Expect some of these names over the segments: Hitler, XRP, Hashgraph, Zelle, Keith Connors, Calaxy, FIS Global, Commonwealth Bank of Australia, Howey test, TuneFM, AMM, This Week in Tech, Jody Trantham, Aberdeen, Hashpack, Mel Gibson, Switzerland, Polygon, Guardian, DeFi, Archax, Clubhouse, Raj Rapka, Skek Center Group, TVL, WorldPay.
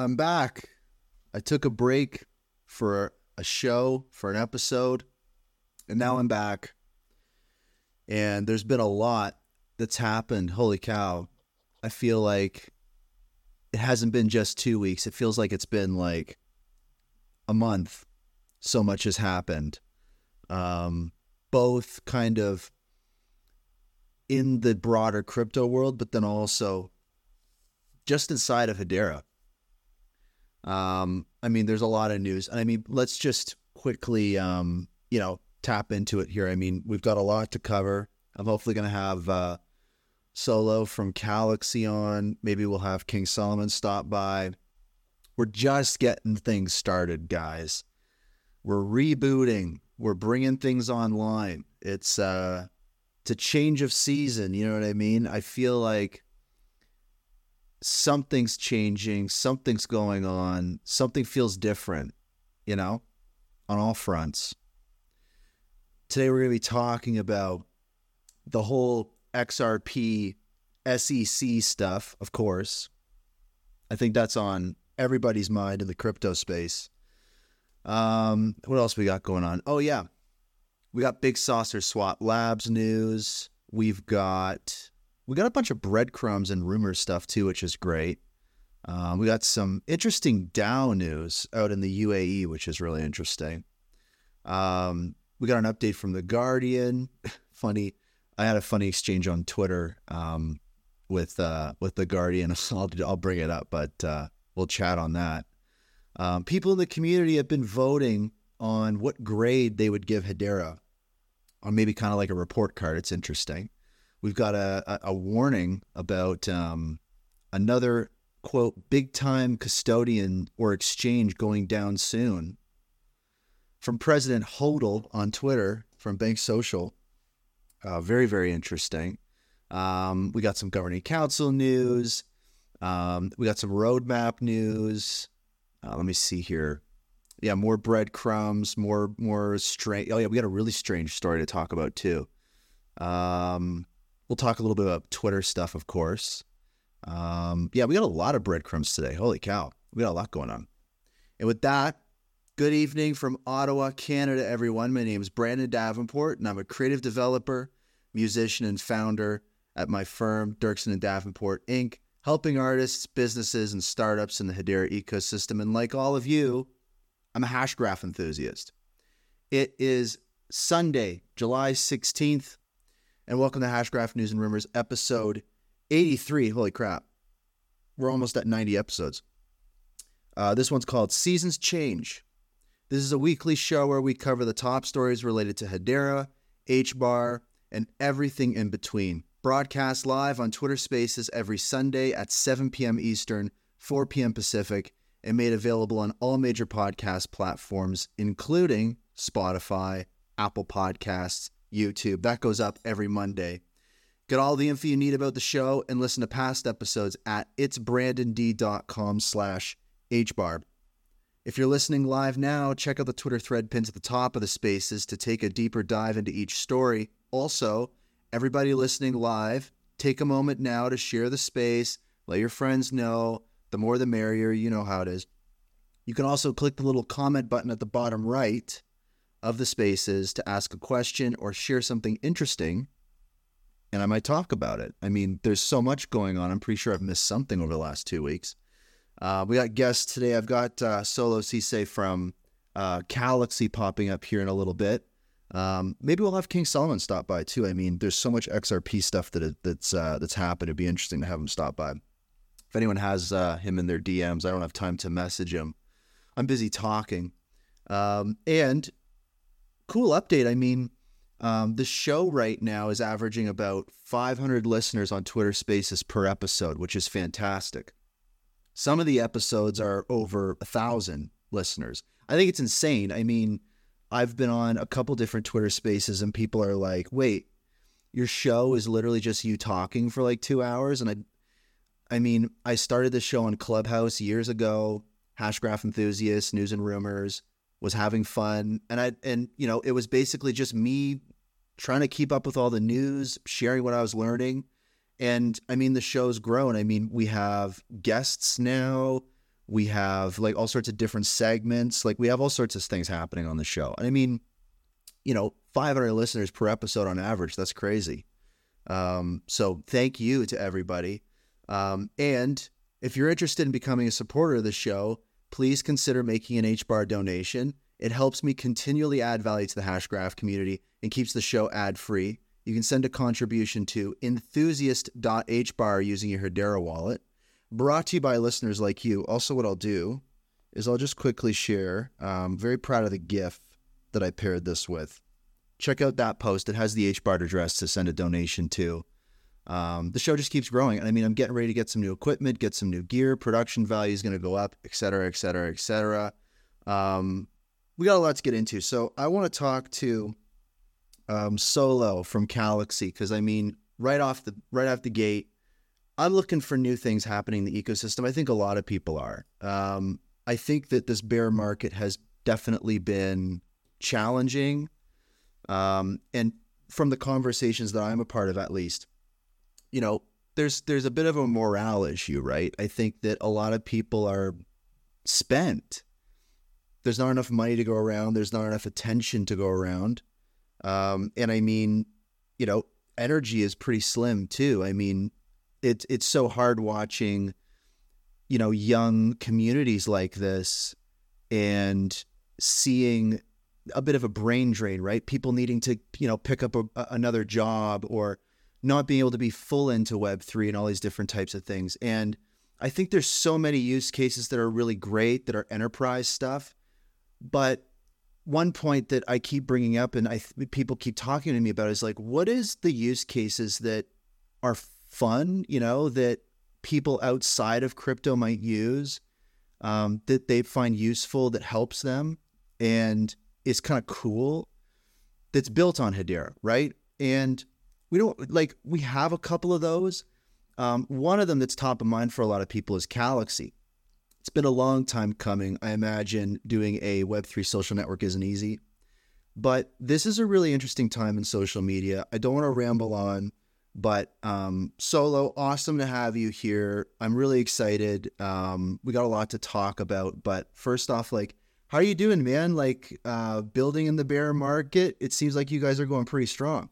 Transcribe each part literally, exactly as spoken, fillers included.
I'm back. I took a break for a show, for an episode, and now I'm back. And there's been a lot that's happened. Holy cow. I feel like it hasn't been just two weeks. It feels like it's been like a month. So much has happened. Um, both kind of in the broader crypto world, but then also just inside of Hedera. Um, I mean, there's a lot of news. I mean, let's just quickly, um, you know, tap into it here. I mean, we've got a lot to cover. I'm hopefully going to have uh, Solo from Calaxy on. Maybe we'll have King Solomon stop by. We're just getting things started, guys. We're rebooting. We're bringing things online. It's, uh, it's a change of season. You know what I mean? I feel like something's changing, something's going on, something feels different, you know, on all fronts. Today we're going to be talking about the whole X R P S E C stuff, of course. I think that's on everybody's mind in the crypto space. Um, what else we got going on? Oh, yeah. We got big SaucerSwap Labs news. We've got... We got a bunch of breadcrumbs and rumor stuff, too, which is great. Uh, we got some interesting DAO news out in the U A E, which is really interesting. Um, we got an update from the Guardian. Funny. I had a funny exchange on Twitter um, with uh, with the Guardian. I'll, I'll bring it up, but uh, we'll chat on that. Um, people in the community have been voting on what grade they would give Hedera, or maybe kind of like a report card. It's interesting. We've got a, a warning about um, another, quote, big-time custodian or exchange going down soon from President Hodel on Twitter from Bank Social. Uh, very, very interesting. Um, we got some governing council news. Um, we got some roadmap news. Uh, let me see here. Yeah, more breadcrumbs, more, more strange. Oh, yeah, we got a really strange story to talk about, too. Um... We'll talk a little bit about Twitter stuff, of course. Um, yeah, we got a lot of breadcrumbs today. Holy cow. We got a lot going on. And with that, good evening from Ottawa, Canada, everyone. My name is Brandon Davenport, and I'm a creative developer, musician, and founder at my firm, Dirksen and Davenport, Incorporated, helping artists, businesses, and startups in the Hedera ecosystem. And like all of you, I'm a Hashgraph enthusiast. It is Sunday, July sixteenth. And welcome to Hashgraph News and Rumors, episode eighty-three. Holy crap. We're almost at ninety episodes. Uh, this one's called Seasons Change. This is a weekly show where we cover the top stories related to Hedera, H B A R, and everything in between. Broadcast live on Twitter Spaces every Sunday at seven p.m. Eastern, four p.m. Pacific, and made available on all major podcast platforms, including Spotify, Apple Podcasts, YouTube. That goes up every Monday. Get all the info you need about the show and listen to past episodes at its brandon d dot com slash h barb. If you're listening live now, check out the Twitter thread pinned at the top of the spaces to take a deeper dive into each story. Also, everybody listening live, take a moment now to share the space, let your friends know. The more the merrier, you know how it is. You can also click the little comment button at the bottom right of the spaces to ask a question or share something interesting, and I might talk about it. I mean, there's so much going on. I'm pretty sure I've missed something over the last two weeks. Uh, we got guests today. I've got uh, Solo Ceesay from uh, Calaxy popping up here in a little bit. Um, maybe we'll have King Solomon stop by too. I mean, there's so much X R P stuff that it, that's uh, that's happened. It'd be interesting to have him stop by. If anyone has uh, him in their D Ms, I don't have time to message him. I'm busy talking. Um, and... Cool update. I mean, um, the show right now is averaging about five hundred listeners on Twitter Spaces per episode, which is fantastic. Some of the episodes are over one thousand listeners. I think it's insane. I mean, I've been on a couple different Twitter Spaces and people are like, wait, your show is literally just you talking for like two hours? And I, I mean, I started this show on Clubhouse years ago, Hashgraph Enthusiasts, News and Rumors. Was having fun, and I and you know it was basically just me trying to keep up with all the news, sharing what I was learning, and I mean the show's grown. I mean we have guests now, We have like all sorts of different segments. Like we have all sorts of things happening on the show. And I mean, you know, five hundred listeners per episode on average. That's crazy. Um, so thank you to everybody. Um, and if you're interested in becoming a supporter of the show, please consider making an H B A R donation. It helps me continually add value to the Hashgraph community and keeps the show ad-free. You can send a contribution to enthusiast dot h bar using your Hedera wallet. Brought to you by listeners like you. Also, what I'll do is I'll just quickly share. I'm very proud of the GIF that I paired this with. Check out that post. It has the H B A R address to send a donation to. Um, the show just keeps growing. I mean, I'm getting ready to get some new equipment, get some new gear. Production value is going to go up, et cetera, et cetera, et cetera. Um, we got a lot to get into. So I want to talk to um, Solo from Calaxy because, I mean, right off the right off the gate, I'm looking for new things happening in the ecosystem. I think a lot of people are. Um, I think that this bear market has definitely been challenging. Um, and from the conversations that I'm a part of, at least, you know, there's there's a bit of a morale issue, right? I think that a lot of people are spent. There's not enough money to go around. There's not enough attention to go around. Um, and I mean, you know, energy is pretty slim too. I mean, It's it's so hard watching, you know, young communities like this and seeing a bit of a brain drain, right? People needing to, you know, pick up a, another job or not being able to be full into Web three and all these different types of things. And I think there's so many use cases that are really great, that are enterprise stuff. But one point that I keep bringing up and I people keep talking to me about is like, what is the use cases that are fun, you know, that people outside of crypto might use, um, that they find useful, that helps them and is kind of cool, that's built on Hedera, right? And we don't, like, we have a couple of those. Um, one of them that's top of mind for a lot of people is Calaxy. It's been a long time coming. I imagine doing a Web three social network isn't easy, but this is a really interesting time in social media. I don't want to ramble on. But um, Solo, awesome to have you here. I'm really excited. Um, we got a lot to talk about. But first off, like, how are you doing, man? Like, uh, building in the bear market, it seems like you guys are going pretty strong.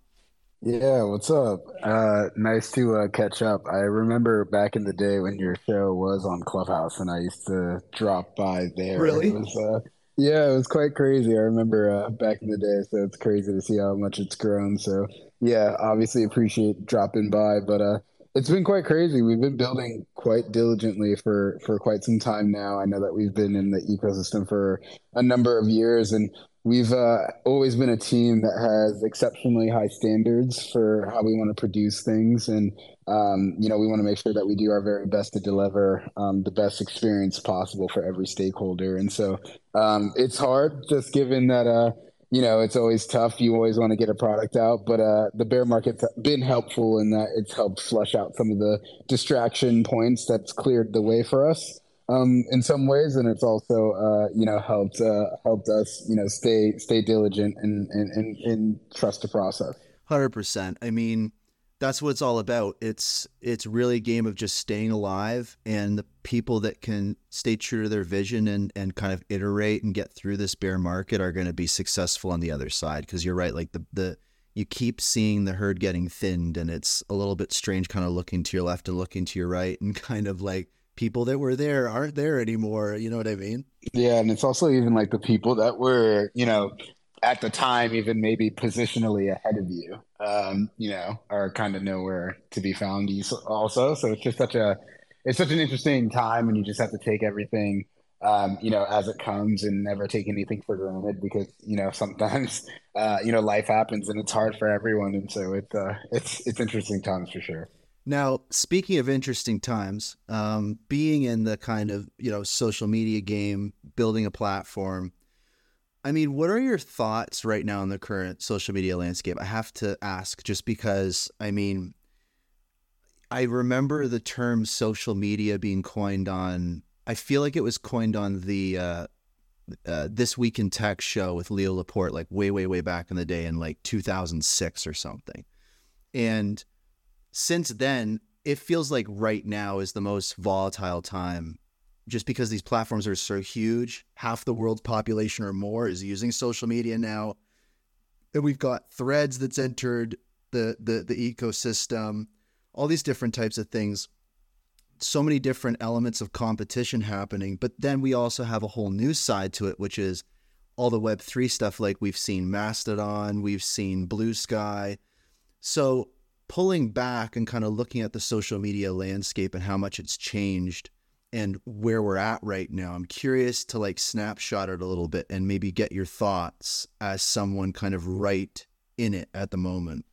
Yeah, what's up? Uh, nice to uh, catch up. I remember back in the day when your show was on Clubhouse, and I used to drop by there. Really? It was, uh, yeah, it was quite crazy. I remember uh, back in the day, so it's crazy to see how much it's grown. So. Yeah, obviously appreciate dropping by, but uh, it's been quite crazy. We've been building quite diligently for, for quite some time now. I know that we've been in the ecosystem for a number of years, and we've uh, always been a team that has exceptionally high standards for how we want to produce things. And, um, you know, we want to make sure that we do our very best to deliver um, the best experience possible for every stakeholder. And so um, it's hard just given that uh, – you know, it's always tough. You always want to get a product out, but uh, the bear market's been helpful in that it's helped flush out some of the distraction points that's cleared the way for us um, in some ways. And it's also, uh, you know, helped uh, helped us, you know, stay stay diligent and, and, and, and trust the process. one hundred percent. I mean, that's what it's all about. It's, it's really a game of just staying alive, and the people that can stay true to their vision and, and kind of iterate and get through this bear market are going to be successful on the other side. Cause you're right. Like the, the, you keep seeing the herd getting thinned, and it's a little bit strange kind of looking to your left and looking to your right and kind of like people that were there aren't there anymore. You know what I mean? Yeah. And it's also even like the people that were, you know, at the time, even maybe positionally ahead of you, um, you know, are kind of nowhere to be found also. So it's just such a, it's such an interesting time, and you just have to take everything, um, you know, as it comes and never take anything for granted because, you know, sometimes, uh, you know, life happens and it's hard for everyone. And so it's, uh, it's, it's interesting times for sure. Now, speaking of interesting times, um, being in the kind of, you know, social media game, building a platform, I mean, what are your thoughts right now on the current social media landscape? I have to ask just because, I mean, I remember the term social media being coined on, I feel like it was coined on the uh, uh, This Week in Tech show with Leo Laporte, like way, way, way back in the day in like two thousand six or something. And since then, it feels like right now is the most volatile time just because these platforms are so huge, half the world's population or more is using social media now. And we've got Threads that's entered the the, the ecosystem, all these different types of things. So many different elements of competition happening. But then we also have a whole new side to it, which is all the Web three stuff. Like we've seen Mastodon, we've seen Blue Sky. So pulling back and kind of looking at the social media landscape and how much it's changed and where we're at right now, I'm curious to like snapshot it a little bit and maybe get your thoughts as someone kind of right in it at the moment.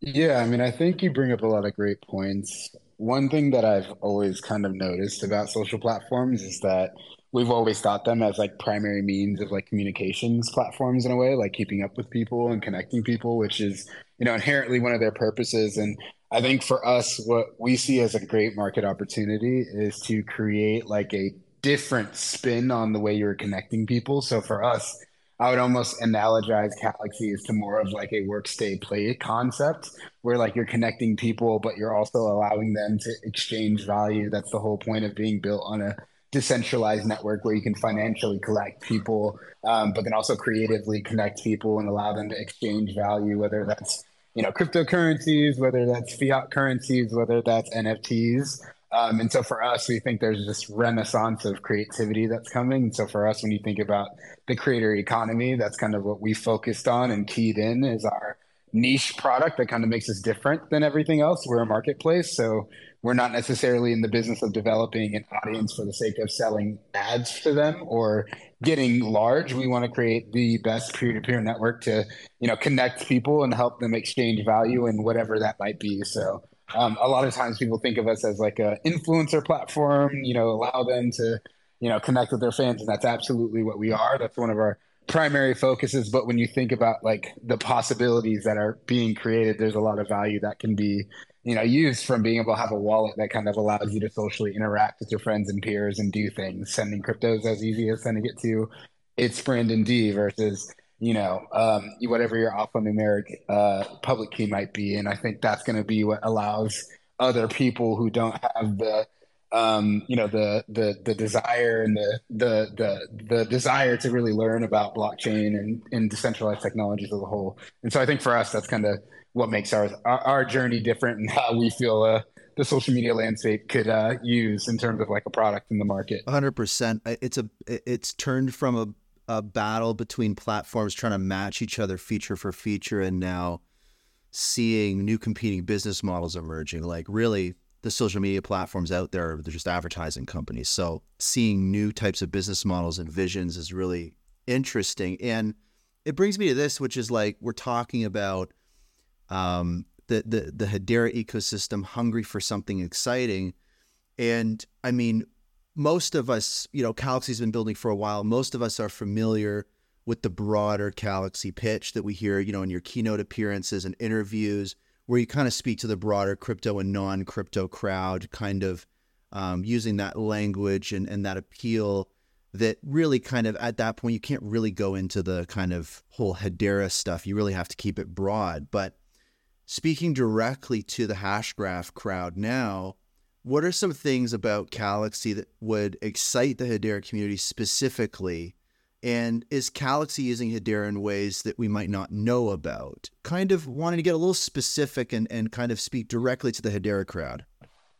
Yeah, I mean, I think you bring up a lot of great points. One thing that I've always kind of noticed about social platforms is that we've always thought them as like primary means of like communications platforms in a way, like keeping up with people and connecting people, which is, you know, inherently one of their purposes. And I think for us, what we see as a great market opportunity is to create like a different spin on the way you're connecting people. So for us, I would almost analogize Calaxy as to more of like a work, stay, play concept where like you're connecting people, but you're also allowing them to exchange value. That's the whole point of being built on a decentralized network where you can financially collect people, um, but then also creatively connect people and allow them to exchange value, whether that's, you know, cryptocurrencies, whether that's fiat currencies, whether that's N F Ts. Um, and so for us, we think there's this renaissance of creativity that's coming. And so for us, when you think about the creator economy, that's kind of what we focused on and keyed in is our niche product that kind of makes us different than everything else. We're a marketplace, so we're not necessarily in the business of developing an audience for the sake of selling ads to them or getting large. We want to create the best peer-to-peer network to, you know, connect people and help them exchange value and whatever that might be. So Um, a lot of times people think of us as like an influencer platform, you know, allow them to, you know, connect with their fans. And that's absolutely what we are. That's one of our primary focuses. But when you think about like the possibilities that are being created, there's a lot of value that can be, you know, used from being able to have a wallet that kind of allows you to socially interact with your friends and peers and do things. Sending cryptos as easy as sending it to it's Brandon D versus, you know, um, whatever your alphanumeric uh, public key might be. And I think that's going to be what allows other people who don't have the, um, you know, the, the, the desire and the, the, the, the desire to really learn about blockchain and, and decentralized technologies as a whole. And so I think for us, that's kind of what makes our, our, our journey different and how we feel uh, the social media landscape could uh, use in terms of like a product in the market. one hundred percent. It's a, it's turned from a, a battle between platforms trying to match each other feature for feature, and now seeing new competing business models emerging. Like really the social media platforms out there, they're just advertising companies. So seeing new types of business models and visions is really interesting. And it brings me to this, which is like, we're talking about um, the, the, the Hedera ecosystem hungry for something exciting. And I mean, most of us, you know, Calaxy's been building for a while. Most of us are familiar with the broader Calaxy pitch that we hear, you know, in your keynote appearances and interviews where you kind of speak to the broader crypto and non-crypto crowd, kind of um, using that language and, and that appeal that really kind of at that point, you can't really go into the kind of whole Hedera stuff. You really have to keep it broad. But speaking directly to the Hashgraph crowd now, what are some things about Calaxy that would excite the Hedera community specifically? And is Calaxy using Hedera in ways that we might not know about? Kind of wanting to get a little specific and, and kind of speak directly to the Hedera crowd.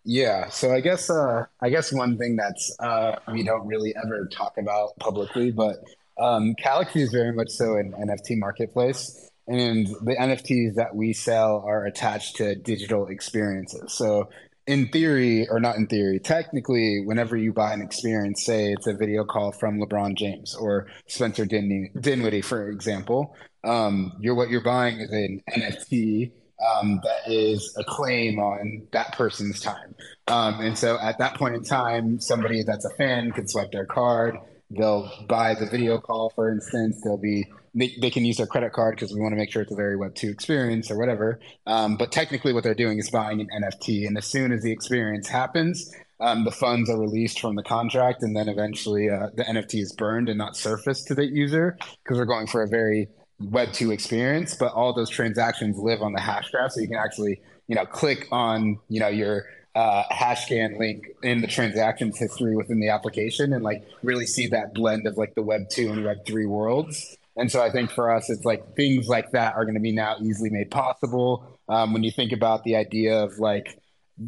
Yeah. So I guess uh, I guess one thing that's uh, we don't really ever talk about publicly, but um, Calaxy is very much so an N F T marketplace. And the N F Ts that we sell are attached to digital experiences. So in theory, or not in theory, technically, whenever you buy an experience, say it's a video call from LeBron James or Spencer Din- Dinwiddie, for example, um, you're what you're buying is an N F T um, that is a claim on that person's time. Um, and so at that point in time, somebody that's a fan could swipe their card. They'll buy the video call, for instance. They'll be they, they can use their credit card because we want to make sure it's a very Web two experience or whatever. Um, but technically, what they're doing is buying an N F T. And as soon as the experience happens, um, the funds are released from the contract, and then eventually uh, the N F T is burned and not surfaced to the user because we're going for a very Web two experience. But all those transactions live on the Hashgraph, so you can actually, you know, click on, you know, your uh, Hashscan link in the transactions history within the application and like really see that blend of like the Web two and Web three worlds. And so I think for us, it's like things like that are going to be now easily made possible. Um, when you think about the idea of like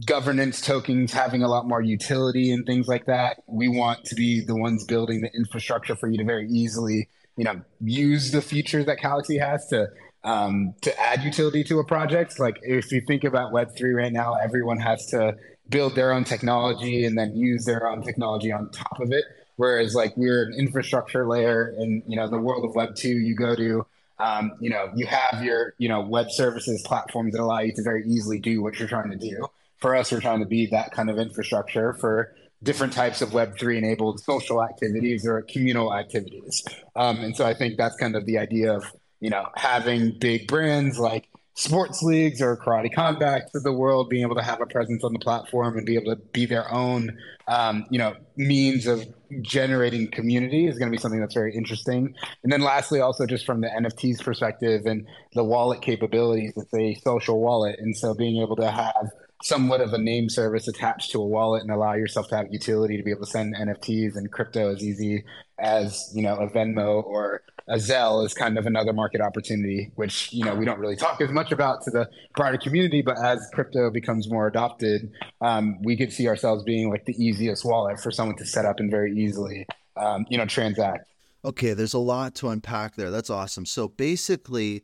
governance tokens having a lot more utility and things like that, we want to be the ones building the infrastructure for you to very easily, you know, use the features that Calaxy has to um, to add utility to a project. Like if you think about Web three right now, everyone has to build their own technology and then use their own technology on top of it. Whereas like we're an infrastructure layer and, you know, the world of Web two, you go to, um, you know, you have your, you know, web services platforms that allow you to very easily do what you're trying to do. For us, we're trying to be that kind of infrastructure for different types of Web three enabled social activities or communal activities. Um, and so I think that's kind of the idea of, you know, having big brands like sports leagues or karate comebacks of the world being able to have a presence on the platform and be able to be their own, um, you know, means of generating community is going to be something that's very interesting. And then lastly, also just from the N F Ts perspective and the wallet capabilities, it's a social wallet. And so being able to have somewhat of a name service attached to a wallet and allow yourself to have utility to be able to send N F Ts and crypto as easy as, you know, a Venmo or a Zelle is kind of another market opportunity, which, you know, we don't really talk as much about to the broader community, but as crypto becomes more adopted, um, we could see ourselves being like the easiest wallet for someone to set up and very easily, um, you know, transact. Okay. There's a lot to unpack there. That's awesome. So basically,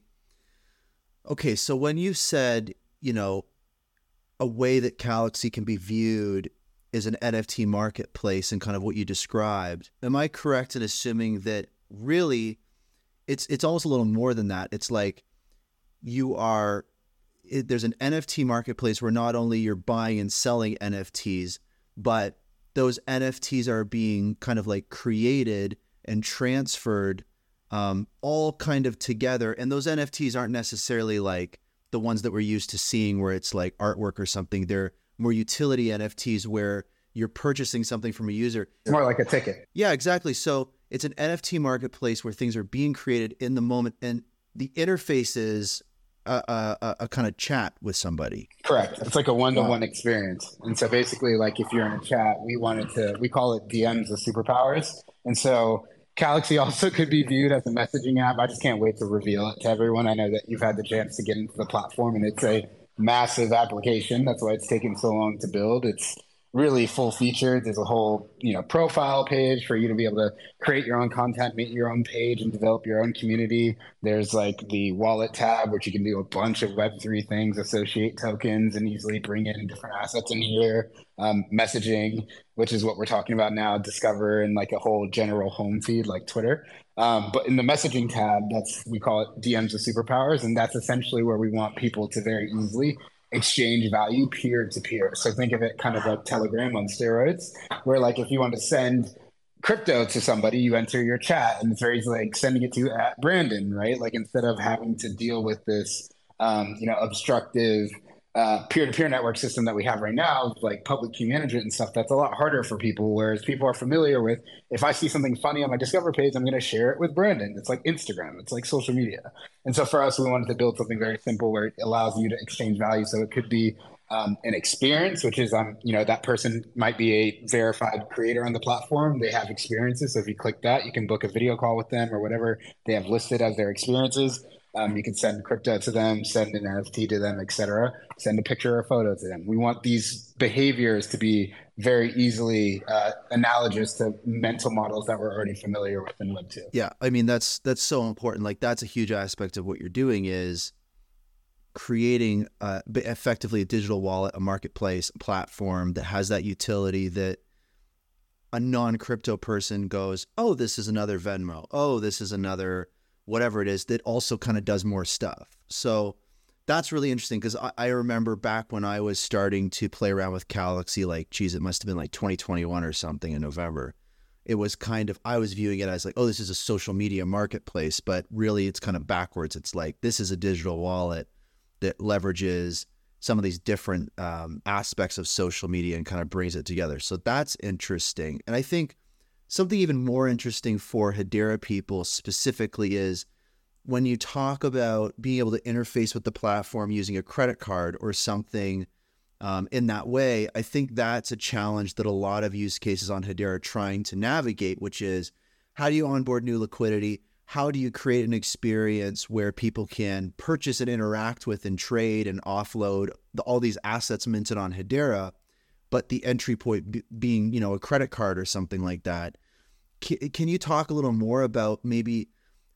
okay. So when you said, you know, a way that Calaxy can be viewed is an N F T marketplace and kind of what you described. Am I correct in assuming that really it's it's almost a little more than that? It's like you are, it, there's an N F T marketplace where not only you're buying and selling N F Ts, but those N F Ts are being kind of like created and transferred um, all kind of together. And those N F Ts aren't necessarily like the ones that we're used to seeing where it's like artwork or something. They're more utility N F Ts where you're purchasing something from a user. It's more like a ticket. Yeah, exactly. So it's an N F T marketplace where things are being created in the moment, and the interface is a, a, a kind of chat with somebody. Correct. It's like a one-to-one wow. experience. And so basically, like if you're in a chat, we wanted to, we call it D Ms with superpowers. And so Calaxy also could be viewed as a messaging app. I just can't wait to reveal it to everyone. I know that you've had the chance to get into the platform, and it's a massive application. That's why it's taken so long to build. It's really full featured. There's a whole, you know, profile page for you to be able to create your own content, make your own page, and develop your own community. There's like the wallet tab, which you can do a bunch of Web three things, associate tokens, and easily bring in different assets in here. Um, messaging, which is what we're talking about now, Discover, and like a whole general home feed like Twitter. Um, but in the messaging tab, that's, we call it D Ms with superpowers, and that's essentially where we want people to very easily exchange value peer to peer. So think of it kind of like Telegram on steroids, where like if you want to send crypto to somebody, you enter your chat and it's very like sending it to at Brandon, right? Like instead of having to deal with this, um, you know, obstructive uh, peer-to-peer network system that we have right now, like public key management and stuff, that's a lot harder for people. Whereas people are familiar with, if I see something funny on my Discover page, I'm going to share it with Brandon. It's like Instagram. It's like social media. And so for us, we wanted to build something very simple where it allows you to exchange value. So it could be um, an experience, which is, um, you know, that person might be a verified creator on the platform. They have experiences. So if you click that, you can book a video call with them or whatever they have listed as their experiences. Um, you can send crypto to them, send an N F T to them, et cetera, send a picture or photo to them. We want these behaviors to be very easily uh, analogous to mental models that we're already familiar with in Web two. Yeah, I mean, that's that's so important. Like that's a huge aspect of what you're doing is creating uh, effectively a digital wallet, a marketplace, a platform that has that utility that a non-crypto person goes, oh, this is another Venmo. Oh, this is another whatever it is that also kind of does more stuff. So that's really interesting because I, I remember back when I was starting to play around with Calaxy, like, geez, it must have been like twenty twenty-one or something in November. It was kind of, I was viewing it as like, oh, this is a social media marketplace, but really it's kind of backwards. It's like, this is a digital wallet that leverages some of these different um, aspects of social media and kind of brings it together. So that's interesting. And I think something even more interesting for Hedera people specifically is when you talk about being able to interface with the platform using a credit card or something um, in that way. I think that's a challenge that a lot of use cases on Hedera are trying to navigate, which is how do you onboard new liquidity? How do you create an experience where people can purchase and interact with and trade and offload the, all these assets minted on Hedera, but the entry point b- being, you know, a credit card or something like that? C- can you talk a little more about maybe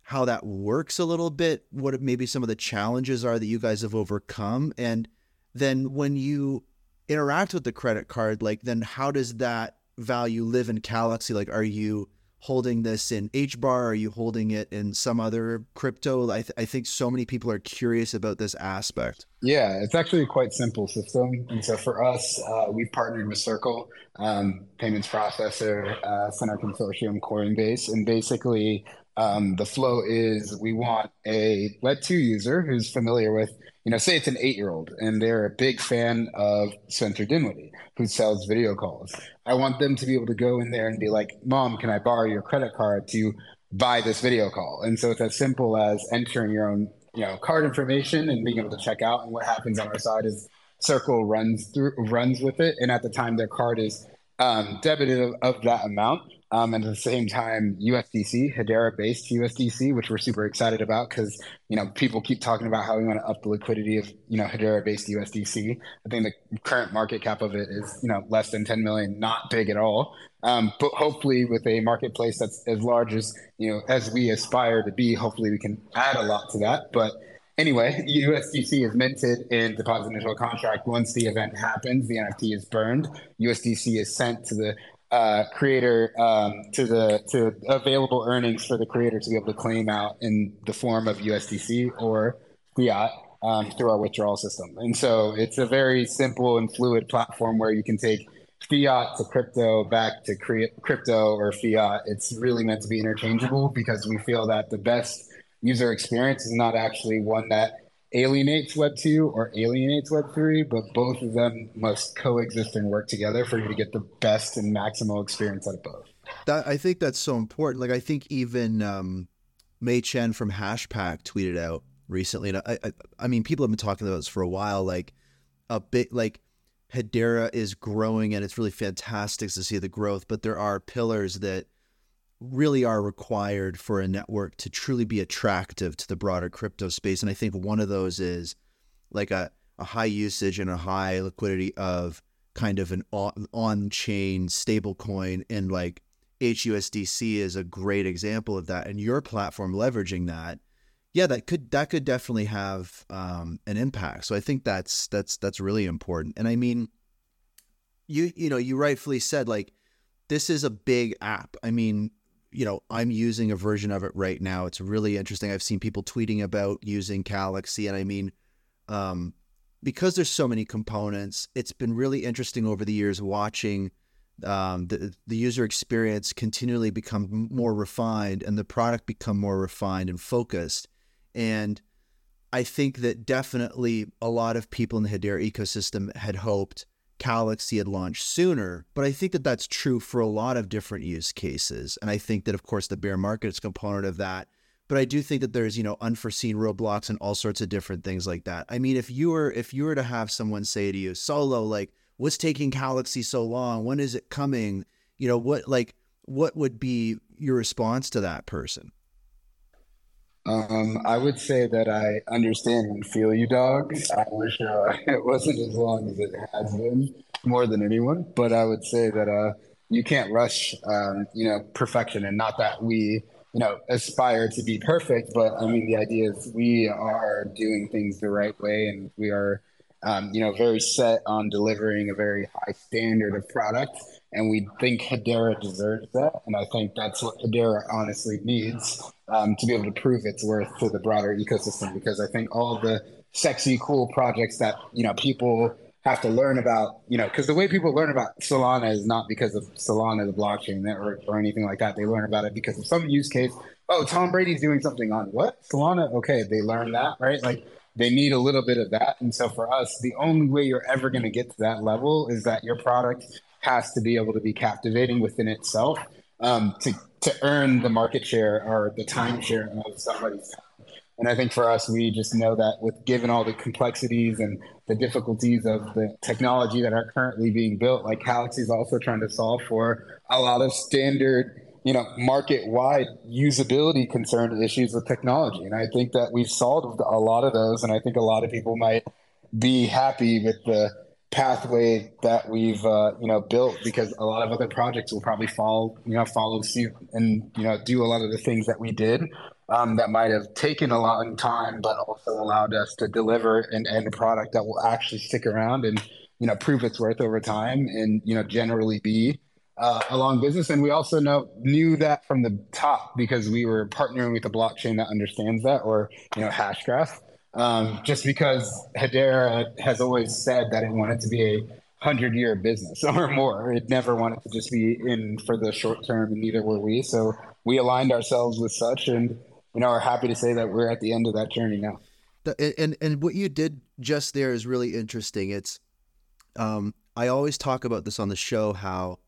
how that works a little bit? What maybe some of the challenges are that you guys have overcome? And then when you interact with the credit card, like then how does that value live in Calaxy? Like, are you holding this in H B A R? Are you holding it in some other crypto? I, th- I think so many people are curious about this aspect. Yeah, it's actually a quite simple system. And so for us, uh, we partnered with Circle, um, payments processor, uh, sent our consortium Coinbase. And basically um, the flow is we want a L E T two user who's familiar with, you know, say it's an eight-year-old and they're a big fan of Spencer Dinwiddie, who sells video calls. I want them to be able to go in there and be like, Mom, can I borrow your credit card to buy this video call? And so it's as simple as entering your own, you know, card information and being able to check out. And what happens on our side is Circle runs through, runs with it. And at the time, their card is um, debited of, of that amount. Um, and at the same time, U S D C, Hedera-based U S D C, which we're super excited about because, you know, people keep talking about how we want to up the liquidity of, you know, Hedera-based U S D C. I think the current market cap of it is, you know, less than ten million, not big at all. Um, but hopefully with a marketplace that's as large as, you know, as we aspire to be, hopefully we can add a lot to that. But anyway, U S D C is minted in deposit initial contract. Once the event happens, the N F T is burned. U S D C is sent to the Uh, creator um, to the to available earnings for the creator to be able to claim out in the form of U S D C or fiat um, through our withdrawal system. And so it's a very simple and fluid platform where you can take fiat to crypto, back to cre- crypto or fiat. It's really meant to be interchangeable because we feel that the best user experience is not actually one that alienates Web two or alienates Web three, but both of them must coexist and work together for you to get the best and maximal experience out of both. That, I think that's so important. Like, I think even um, Mei Chen from Hashpack tweeted out recently, and I, I, I mean, people have been talking about this for a while, like a bit like Hedera is growing and it's really fantastic to see the growth, but there are pillars that really are required for a network to truly be attractive to the broader crypto space. And I think one of those is like a, a high usage and a high liquidity of kind of an on, on-chain stablecoin. And like H U S D C is a great example of that. And your platform leveraging that, yeah, that could that could definitely have um, an impact. So I think that's that's that's really important. And I mean, you you know, you rightfully said like this is a big app. I mean, you know, I'm using a version of it right now. It's really interesting. I've seen people tweeting about using Calaxy. And I mean, um, because there's so many components, it's been really interesting over the years watching um, the, the user experience continually become more refined and the product become more refined and focused. And I think that definitely a lot of people in the Hedera ecosystem had hoped Calaxy had launched sooner, but I think that that's true for a lot of different use cases. And I think that, of course, the bear market is a component of that. But I do think that there's, you know, unforeseen roadblocks and all sorts of different things like that. I mean, if you were if you were to have someone say to you, Solo, like, what's taking Calaxy so long? When is it coming? You know, what like what would be your response to that person? Um, I would say that I understand and feel you, dog. I wish uh, it wasn't as long as it has been, more than anyone. But I would say that uh, you can't rush, um, you know, perfection. And not that we, you know, aspire to be perfect, but I mean, the idea is we are doing things the right way, and we are, um, you know, very set on delivering a very high standard of product. And we think Hedera deserves that. And I think that's what Hedera honestly needs um, to be able to prove its worth to the broader ecosystem. Because I think all the sexy, cool projects that, you know, people have to learn about, you know, because the way people learn about Solana is not because of Solana, the blockchain network or anything like that. They learn about it because of some use case. Oh, Tom Brady's doing something on what? Solana? Okay, they learn that, right? Like, they need a little bit of that. And so for us, the only way you're ever going to get to that level is that your product has to be able to be captivating within itself um, to, to earn the market share or the time share of somebody's time. And I think for us, we just know that with given all the complexities and the difficulties of the technology that are currently being built, like Calaxy is also trying to solve for a lot of standard, you know, market-wide usability concern issues with technology. And I think that we've solved a lot of those. And I think a lot of people might be happy with the pathway that we've, uh, you know, built, because a lot of other projects will probably follow, you know, follow suit and, you know, do a lot of the things that we did um, that might have taken a long time, but also allowed us to deliver an end product that will actually stick around and, you know, prove its worth over time and, you know, generally be Uh, a long business. And we also know, knew that from the top because we were partnering with a blockchain that understands that, or, you know, Hashgraph. Um, just because Hedera has always said that it wanted to be a hundred-year business or more. It never wanted to just be in for the short term, and neither were we. So we aligned ourselves with such, and, you know, are happy to say that we're at the end of that journey now. And, and, and what you did just there is really interesting. It's, um, I always talk about this on the show, how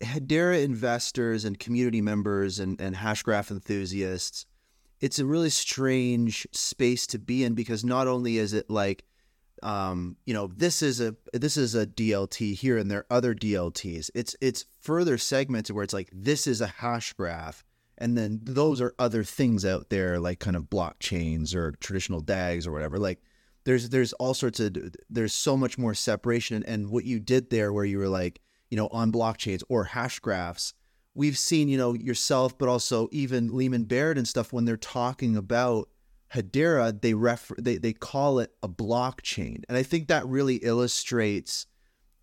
Hedera investors and community members and, and Hashgraph enthusiasts, it's a really strange space to be in, because not only is it like, um, you know, this is a this is a D L T here and there are other D L Ts. It's it's further segmented where it's like, this is a Hashgraph, and then those are other things out there, like kind of blockchains or traditional D A Gs or whatever. Like there's there's all sorts of there's so much more separation. And, and what you did there, where you were like, you know, on blockchains or Hashgraphs, we've seen, you know, yourself, but also even Lehman Baird and stuff, when they're talking about Hedera, they refer, they, they call it a blockchain. And I think that really illustrates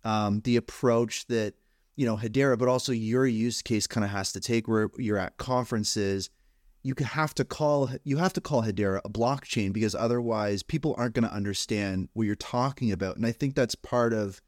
um, the approach that, you know, Hedera, but also your use case kind of has to take, where you're at conferences. You can have to call, you have to call Hedera a blockchain, because otherwise people aren't going to understand what you're talking about. And I think that's part of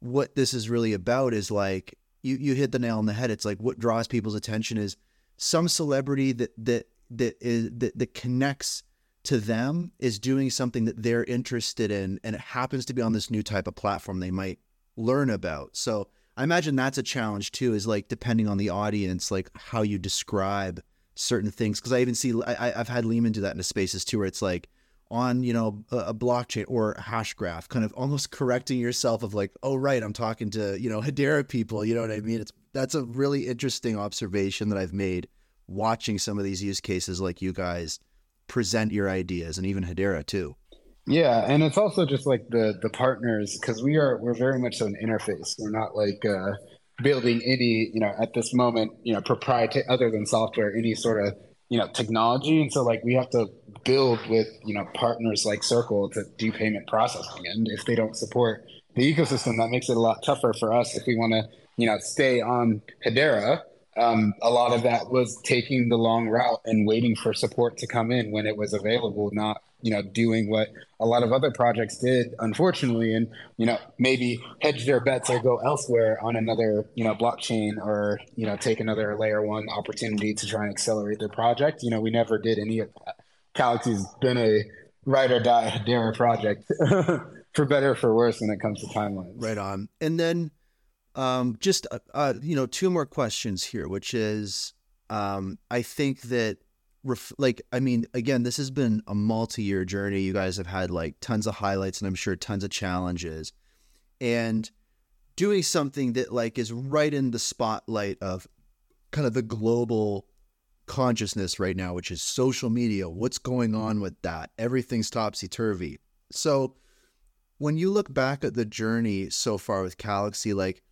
what this is really about, is like, you, you hit the nail on the head. It's like, what draws people's attention is some celebrity that, that, that is, that, that connects to them, is doing something that they're interested in. And it happens to be on this new type of platform they might learn about. So I imagine that's a challenge too, is like, depending on the audience, like how you describe certain things. Cause I even see, I, I've had Lehman do that in the spaces too, where it's like, on, you know, a blockchain or a Hashgraph, kind of almost correcting yourself of like, oh, right, I'm talking to, you know, Hedera people, you know what I mean? It's, that's a really interesting observation that I've made watching some of these use cases, like you guys present your ideas, and even Hedera too. Yeah. And it's also just like the, the partners, cause we are, we're very much an interface. We're not like uh, building any, you know, at this moment, you know, proprietary, other than software, any sort of, you know, technology. And so like, we have to build with, you know, partners like Circle to do payment processing. And if they don't support the ecosystem, that makes it a lot tougher for us if we want to, you know, stay on Hedera. Um, a lot of that was taking the long route and waiting for support to come in when it was available, not, you know, doing what a lot of other projects did, unfortunately, and, you know, maybe hedge their bets or go elsewhere on another, you know, blockchain, or, you know, take another layer one opportunity to try and accelerate their project. You know, we never did any of that. Calaxy's been a ride or die Hedera project for better or for worse when it comes to timelines. Right on. And then, Um, just, uh, uh, you know, two more questions here, which is, um, I think that, ref- like, I mean, again, this has been a multi-year journey. You guys have had like tons of highlights, and I'm sure tons of challenges, and doing something that like is right in the spotlight of kind of the global consciousness right now, which is social media. What's going on with that? Everything's topsy-turvy. So when you look back at the journey so far with Calaxy, like,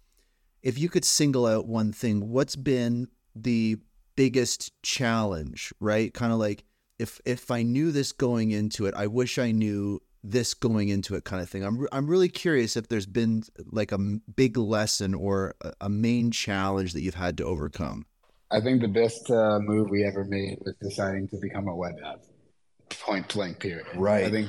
if you could single out one thing, what's been the biggest challenge, right? Kind of like, if if I knew this going into it, I wish I knew this going into it, kind of thing. I'm re- I'm really curious if there's been like a big lesson or a, a main challenge that you've had to overcome. I think the best uh, move we ever made was deciding to become a web app. Point blank, period. Right. I think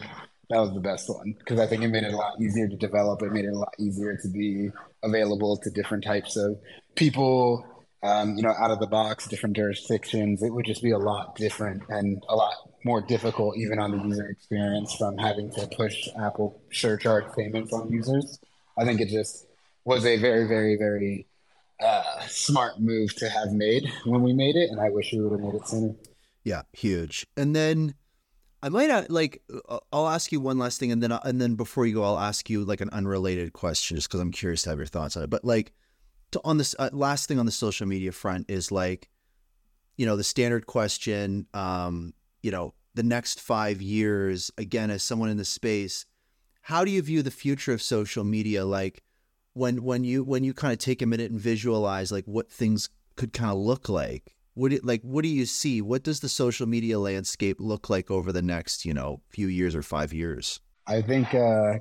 that was the best one, because I think it made it a lot easier to develop. It made it a lot easier to be available to different types of people, um, you know, out of the box, different jurisdictions. It would just be a lot different and a lot more difficult, even on the user experience, from having to push Apple surcharge payments on users. I think it just was a very, very, very uh, smart move to have made when we made it, and I wish we would have made it sooner. Yeah, huge. And then I might not, like, I'll ask you one last thing, and then and then before you go, I'll ask you like an unrelated question just because I'm curious to have your thoughts on it. But like, to, on this uh, last thing on the social media front is like, you know, the standard question, um, you know, the next five years, again, as someone in this space, how do you view the future of social media? Like when when you when you kind of take a minute and visualize like what things could kind of look like. What do, like, what do you see? What does the social media landscape look like over the next, you know, few years or five years? I think uh,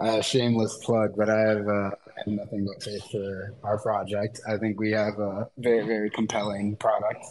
a shameless plug, but I have, uh, I have nothing but faith for our project. I think we have a very, very compelling product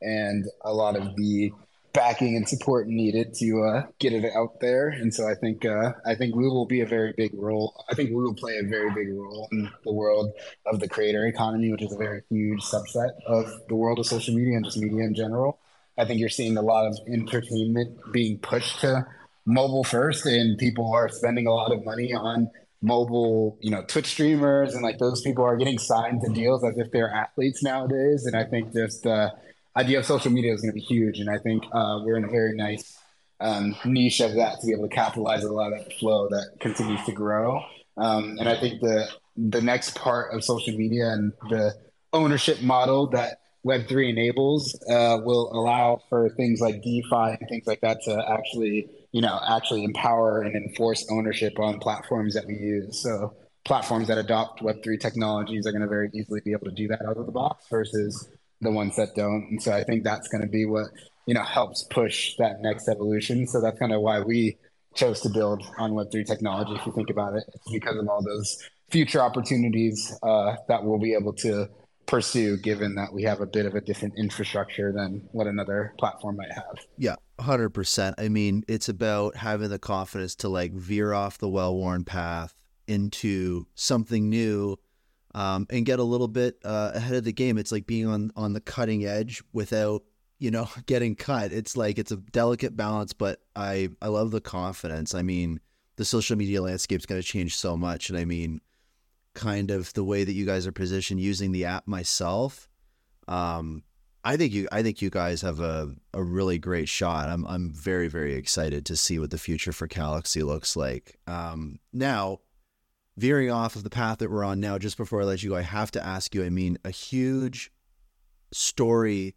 and a lot of the backing and support needed to uh, get it out there. And so I think uh, I think we will be a very big role. I think we will play a very big role in the world of the creator economy, which is a very huge subset of the world of social media and just media in general. I think you're seeing a lot of entertainment being pushed to mobile first, and people are spending a lot of money on mobile, you know, Twitch streamers, and like those people are getting signed to deals as if they're athletes nowadays. And I think just uh, idea of social media is going to be huge, and I think uh, we're in a very nice um, niche of that to be able to capitalize on a lot of that flow that continues to grow. Um, and I think the the next part of social media and the ownership model that Web three enables uh, will allow for things like DeFi and things like that to actually, you know, actually empower and enforce ownership on platforms that we use. So platforms that adopt Web three technologies are going to very easily be able to do that out of the box versus the ones that don't. And so I think that's going to be what, you know, helps push that next evolution. So that's kind of why we chose to build on Web three technology. If you think about it, it's because of all those future opportunities uh, that we'll be able to pursue, given that we have a bit of a different infrastructure than what another platform might have. Yeah, one hundred percent. I mean, it's about having the confidence to like veer off the well-worn path into something new. Um, and get a little bit uh, ahead of the game. It's like being on, on the cutting edge without, you know, getting cut. It's like it's a delicate balance, but I, I love the confidence. I mean, the social media landscape is going to change so much. And I mean, kind of the way that you guys are positioned using the app myself, um, I think you I think you guys have a, a really great shot. I'm I'm very, very excited to see what the future for Calaxy looks like. Um, now, veering off of the path that we're on now, just before I let you go, I have to ask you, I mean, a huge story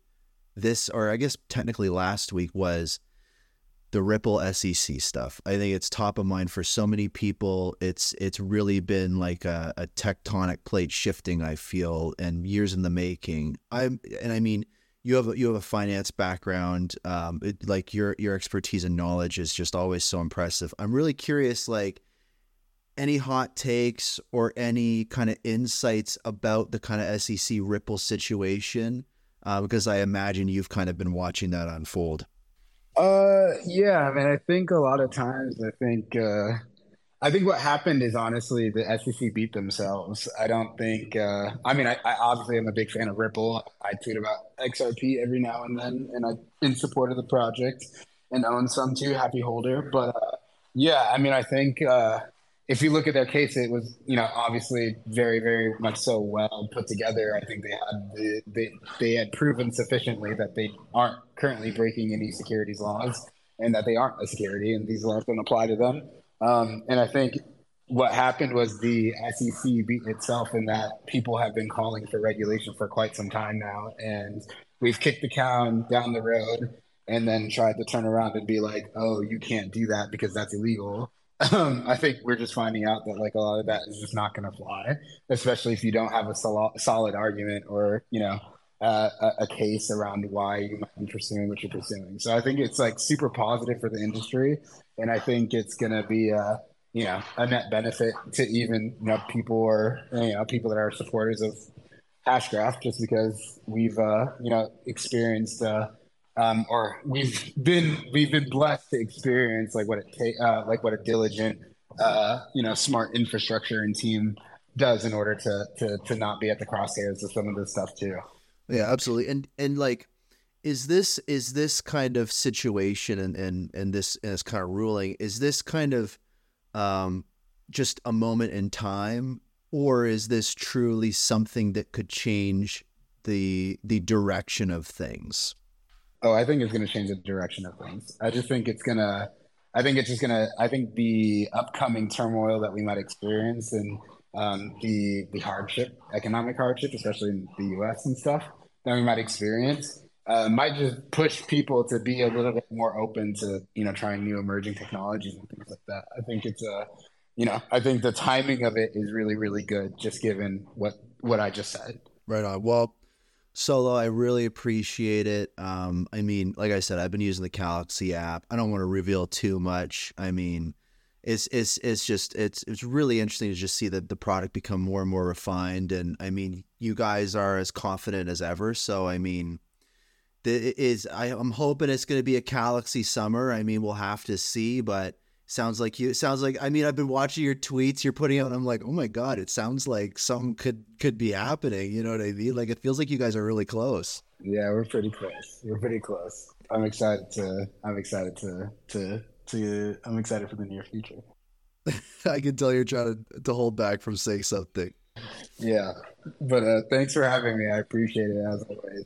this, or I guess technically last week, was the Ripple S E C stuff. I think it's top of mind for so many people. It's it's really been like a, a tectonic plate shifting, I feel, and years in the making. I'm, and I mean, you have a, you have a finance background. Um, it, like your your expertise and knowledge is just always so impressive. I'm really curious, like, any hot takes or any kind of insights about the kind of S E C Ripple situation? Uh, because I imagine you've kind of been watching that unfold. Uh, yeah, I mean, I think a lot of times, I think, uh, I think what happened is honestly the S E C beat themselves. I don't think, uh, I mean, I, I obviously am a big fan of Ripple. I tweet about X R P every now and then, and I'm in support of the project and own some too, happy holder. But uh, yeah, I mean, I think, uh, if you look at their case, it was, you know, obviously very, very much so well put together. I think they had the, they they had proven sufficiently that they aren't currently breaking any securities laws and that they aren't a security, and these laws don't apply to them. Um, and I think what happened was the S E C beat itself in that people have been calling for regulation for quite some time now, and we've kicked the can down the road and then tried to turn around and be like, oh, you can't do that because that's illegal. Um, I think we're just finding out that like a lot of that is just not going to fly, especially if you don't have a sol- solid argument or, you know, uh, a, a case around why you might be pursuing what you're pursuing. So I think it's like super positive for the industry, and I think it's going to be a, you know, a net benefit to even, you know, people or, you know, people that are supporters of Hashgraph, just because we've uh, you know experienced. Uh, Um, or we've been we've been blessed to experience like what it ta- uh, like what a diligent uh, you know smart infrastructure and team does in order to to to not be at the crosshairs of some of this stuff too. Yeah, absolutely. And and like, is this is this kind of situation and and and this and this kind of ruling, is this kind of um, just a moment in time, or is this truly something that could change the the direction of things? Oh, I think it's going to change the direction of things. I just think it's going to, I think it's just going to, I think the upcoming turmoil that we might experience and um, the the hardship, economic hardship, especially in the U S and stuff that we might experience, uh, might just push people to be a little bit more open to, you know, trying new emerging technologies and things like that. I think it's a, you know, I think the timing of it is really, really good, just given what, what I just said. Right on. Well, Solo, I really appreciate it. Um, I mean, like I said, I've been using the Calaxy app. I don't want to reveal too much. I mean, it's it's it's just it's it's really interesting to just see that the product become more and more refined. And I mean, you guys are as confident as ever. So I mean, it is. I, I'm hoping it's going to be a Calaxy summer. I mean, we'll have to see. But sounds like you. Sounds like I mean, I've been watching your tweets you're putting out, and I'm like, oh my god, it sounds like something could could be happening. You know what I mean? Like it feels like you guys are really close. Yeah, we're pretty close. We're pretty close. I'm excited to. I'm excited to to to. I'm excited for the near future. I can tell you're trying to, to hold back from saying something. Yeah, but uh, thanks for having me. I appreciate it as always.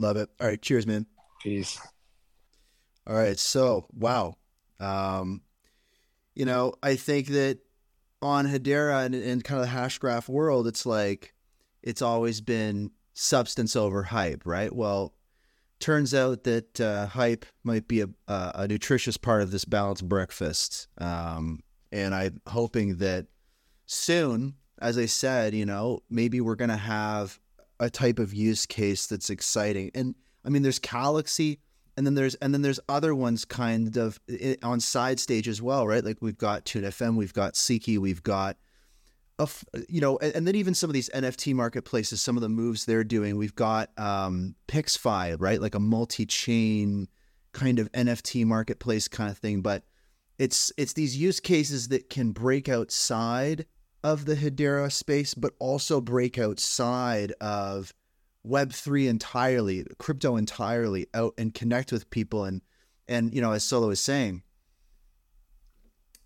Love it. All right, cheers, man. Peace. All right, so wow. Um, You know, I think that on Hedera and, and kind of the Hashgraph world, it's like it's always been substance over hype, right? Well, turns out that uh, hype might be a, a, a nutritious part of this balanced breakfast. Um, and I'm hoping that soon, as I said, you know, maybe we're going to have a type of use case that's exciting. And I mean, there's Calaxy. And then there's and then there's other ones kind of on side stage as well, right? Like we've got TuneFM, we've got Seeky, we've got, a, you know, and, and then even some of these N F T marketplaces, some of the moves they're doing. We've got um, PixFi, right? Like a multi-chain kind of N F T marketplace kind of thing. But it's it's these use cases that can break outside of the Hedera space, but also break outside of Web three entirely, crypto entirely, out and connect with people. And, and, you know, as Solo is saying,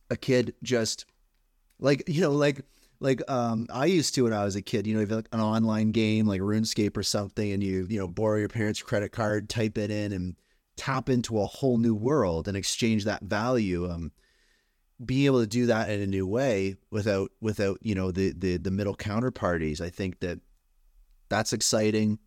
a kid just like, you know, like, like um, I used to when I was a kid, you know, if like an online game like RuneScape or something and you, you know, borrow your parents' credit card, type it in and tap into a whole new world and exchange that value. Um, being able to do that in a new way without, without, you know, the, the, the middle counterparties, I think that, that's exciting.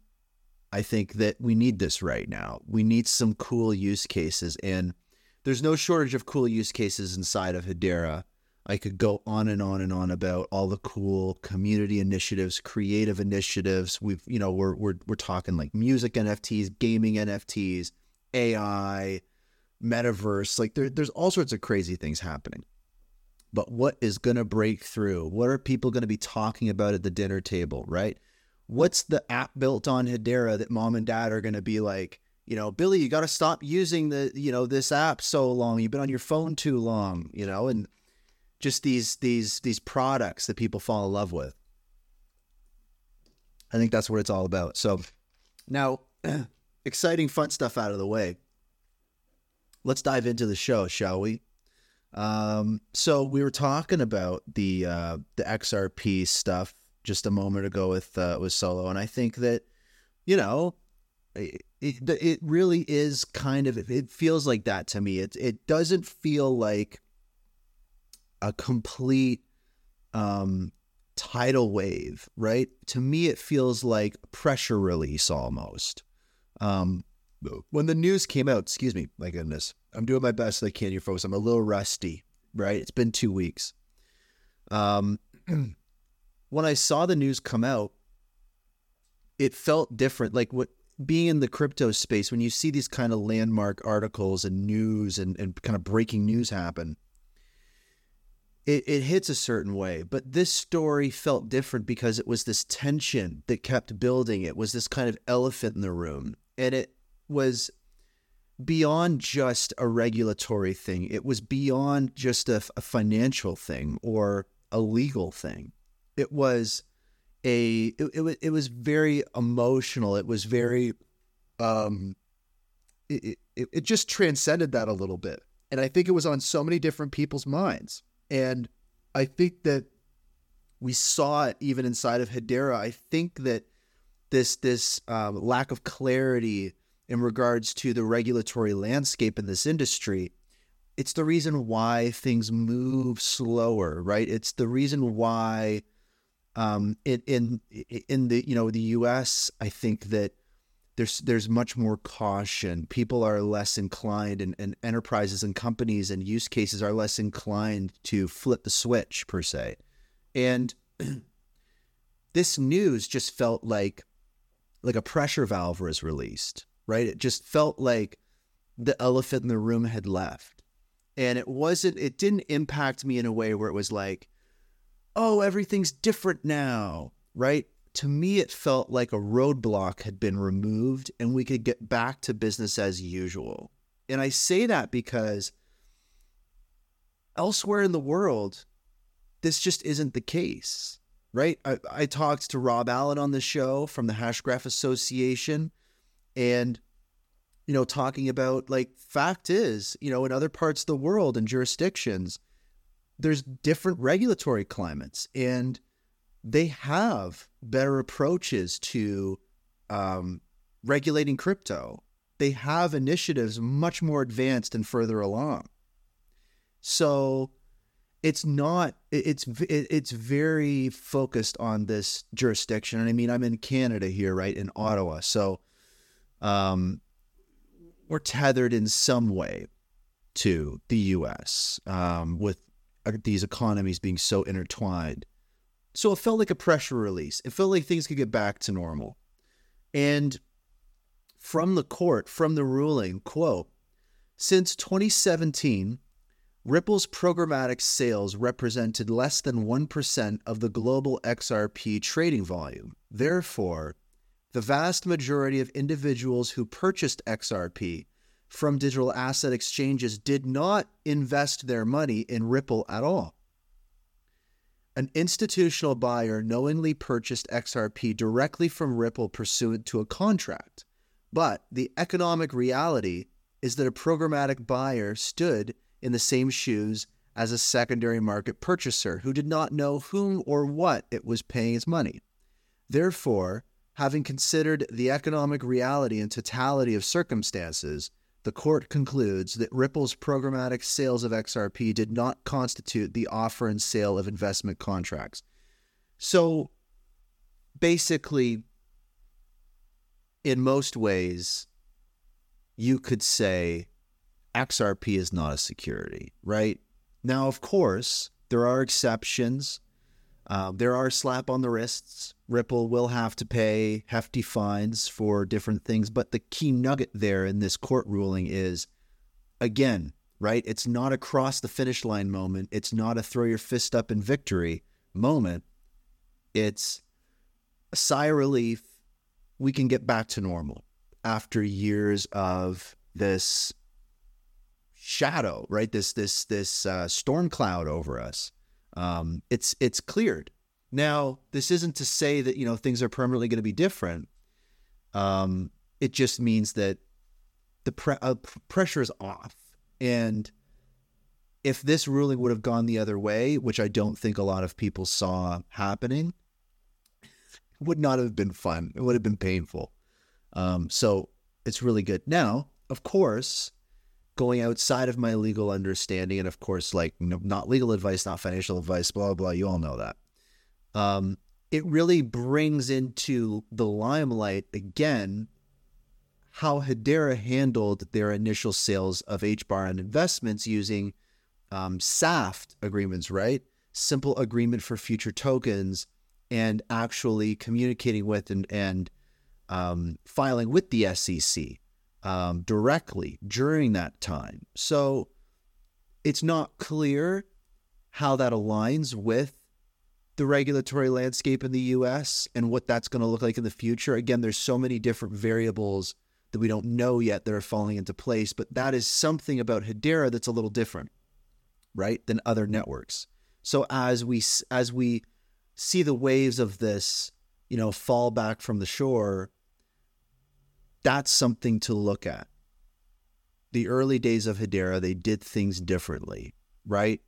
I think that we need this right now. We need some cool use cases, and there's no shortage of cool use cases inside of Hedera. I could go on and on and on about all the cool community initiatives, creative initiatives. We've, you know, we're we're we're talking like music N F Ts, gaming N F Ts, A I, metaverse. Like there, there's all sorts of crazy things happening. But what is going to break through? What are people going to be talking about at the dinner table, right? What's the app built on Hedera that mom and dad are going to be like, you know, Billy, you got to stop using the, you know, this app so long. You've been on your phone too long, you know, and just these, these, these products that people fall in love with. I think that's what it's all about. So now exciting, fun stuff out of the way. Let's dive into the show, shall we? Um, so we were talking about the, uh, the X R P stuff just a moment ago with uh, with Solo, and I think that, you know, it, it, it really is kind of, it feels like that to me. It it doesn't feel like a complete um, tidal wave, right? To me, it feels like pressure release almost. Um, when the news came out, excuse me, my goodness, I'm doing my best that I can here, folks. I'm a little rusty, right? It's been two weeks. Um. When I saw the news come out, it felt different. Like what being in the crypto space, when you see these kind of landmark articles and news and, and kind of breaking news happen, it, it hits a certain way. But this story felt different because it was this tension that kept building. It was this kind of elephant in the room. And it was beyond just a regulatory thing. It was beyond just a, a financial thing or a legal thing. It was a, it, it, it was very emotional. It was very, um, it, it, it just transcended that a little bit. And I think it was on so many different people's minds. And I think that we saw it even inside of Hedera. I think that this, this, um, lack of clarity in regards to the regulatory landscape in this industry, it's the reason why things move slower, right? It's the reason why um, it, in in the you know the U S, I think that there's there's much more caution. People are less inclined, and, and enterprises and companies and use cases are less inclined to flip the switch per se. And this news just felt like like a pressure valve was released, right? It just felt like the elephant in the room had left. And it wasn't, it didn't impact me in a way where it was like, oh, everything's different now, right? To me, it felt like a roadblock had been removed and we could get back to business as usual. And I say that because elsewhere in the world, this just isn't the case, right? I, I talked to Rob Allen on the show from the Hashgraph Association, and you know, talking about like fact is, you know, in other parts of the world and jurisdictions, there's different regulatory climates, and they have better approaches to um, regulating crypto. They have initiatives much more advanced and further along. So it's not, it's it's very focused on this jurisdiction. And I mean, I'm in Canada here, right, in Ottawa. So, um. We're tethered in some way to the U S, um, with these economies being so intertwined. So it felt like a pressure release. It felt like things could get back to normal. And from the court, from the ruling, quote, since twenty seventeen, Ripple's programmatic sales represented less than one percent of the global X R P trading volume. Therefore, the vast majority of individuals who purchased X R P from digital asset exchanges did not invest their money in Ripple at all. An institutional buyer knowingly purchased X R P directly from Ripple pursuant to a contract, but the economic reality is that a programmatic buyer stood in the same shoes as a secondary market purchaser who did not know whom or what it was paying its money. Therefore, having considered the economic reality and totality of circumstances, the court concludes that Ripple's programmatic sales of X R P did not constitute the offer and sale of investment contracts. So basically, in most ways, you could say X R P is not a security, right? Now, of course, there are exceptions. Uh, there are slap on the wrists. Ripple will have to pay hefty fines for different things. But the key nugget there in this court ruling is, again, right, it's not a cross the finish line moment. It's not a throw your fist up in victory moment. It's a sigh of relief. We can get back to normal after years of this shadow, right, this this this uh, storm cloud over us. Um, it's it's cleared. Now, this isn't to say that, you know, things are permanently going to be different. Um, it just means that the pre- uh, pressure is off. And if this ruling would have gone the other way, which I don't think a lot of people saw happening, it would not have been fun. It would have been painful. Um, so it's really good. Now, of course, going outside of my legal understanding, and of course, like, no, not legal advice, not financial advice, blah, blah, blah, you all know that. Um, it really brings into the limelight, again, how Hedera handled their initial sales of H B A R and investments using um, S A F T agreements, right? Simple agreement for future tokens, and actually communicating with and, and um, filing with the S E C um, directly during that time. So it's not clear how that aligns with the regulatory landscape in the U S and what that's going to look like in the future. Again, there's so many different variables that we don't know yet that are falling into place, but that is something about Hedera that's a little different, right, than other networks. So as we as we see the waves of this, you know, fall back from the shore, that's something to look at. The early days of Hedera, they did things differently, right?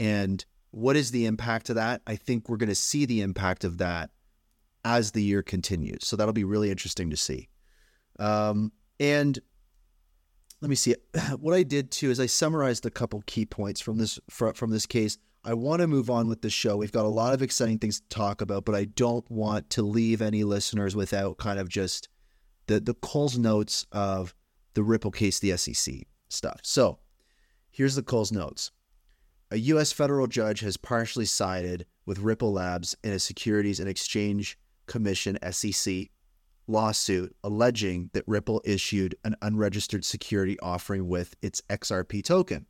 And what is the impact of that? I think we're going to see the impact of that as the year continues. So that'll be really interesting to see. Um, And let me see. What I did too is I summarized a couple key points from this from this case. I want to move on with the show. We've got a lot of exciting things to talk about, but I don't want to leave any listeners without kind of just the the Coles notes of the Ripple case, the S E C stuff. So here's the Coles notes. A U S federal judge has partially sided with Ripple Labs in a Securities and Exchange Commission, S E C, lawsuit alleging that Ripple issued an unregistered security offering with its X R P token.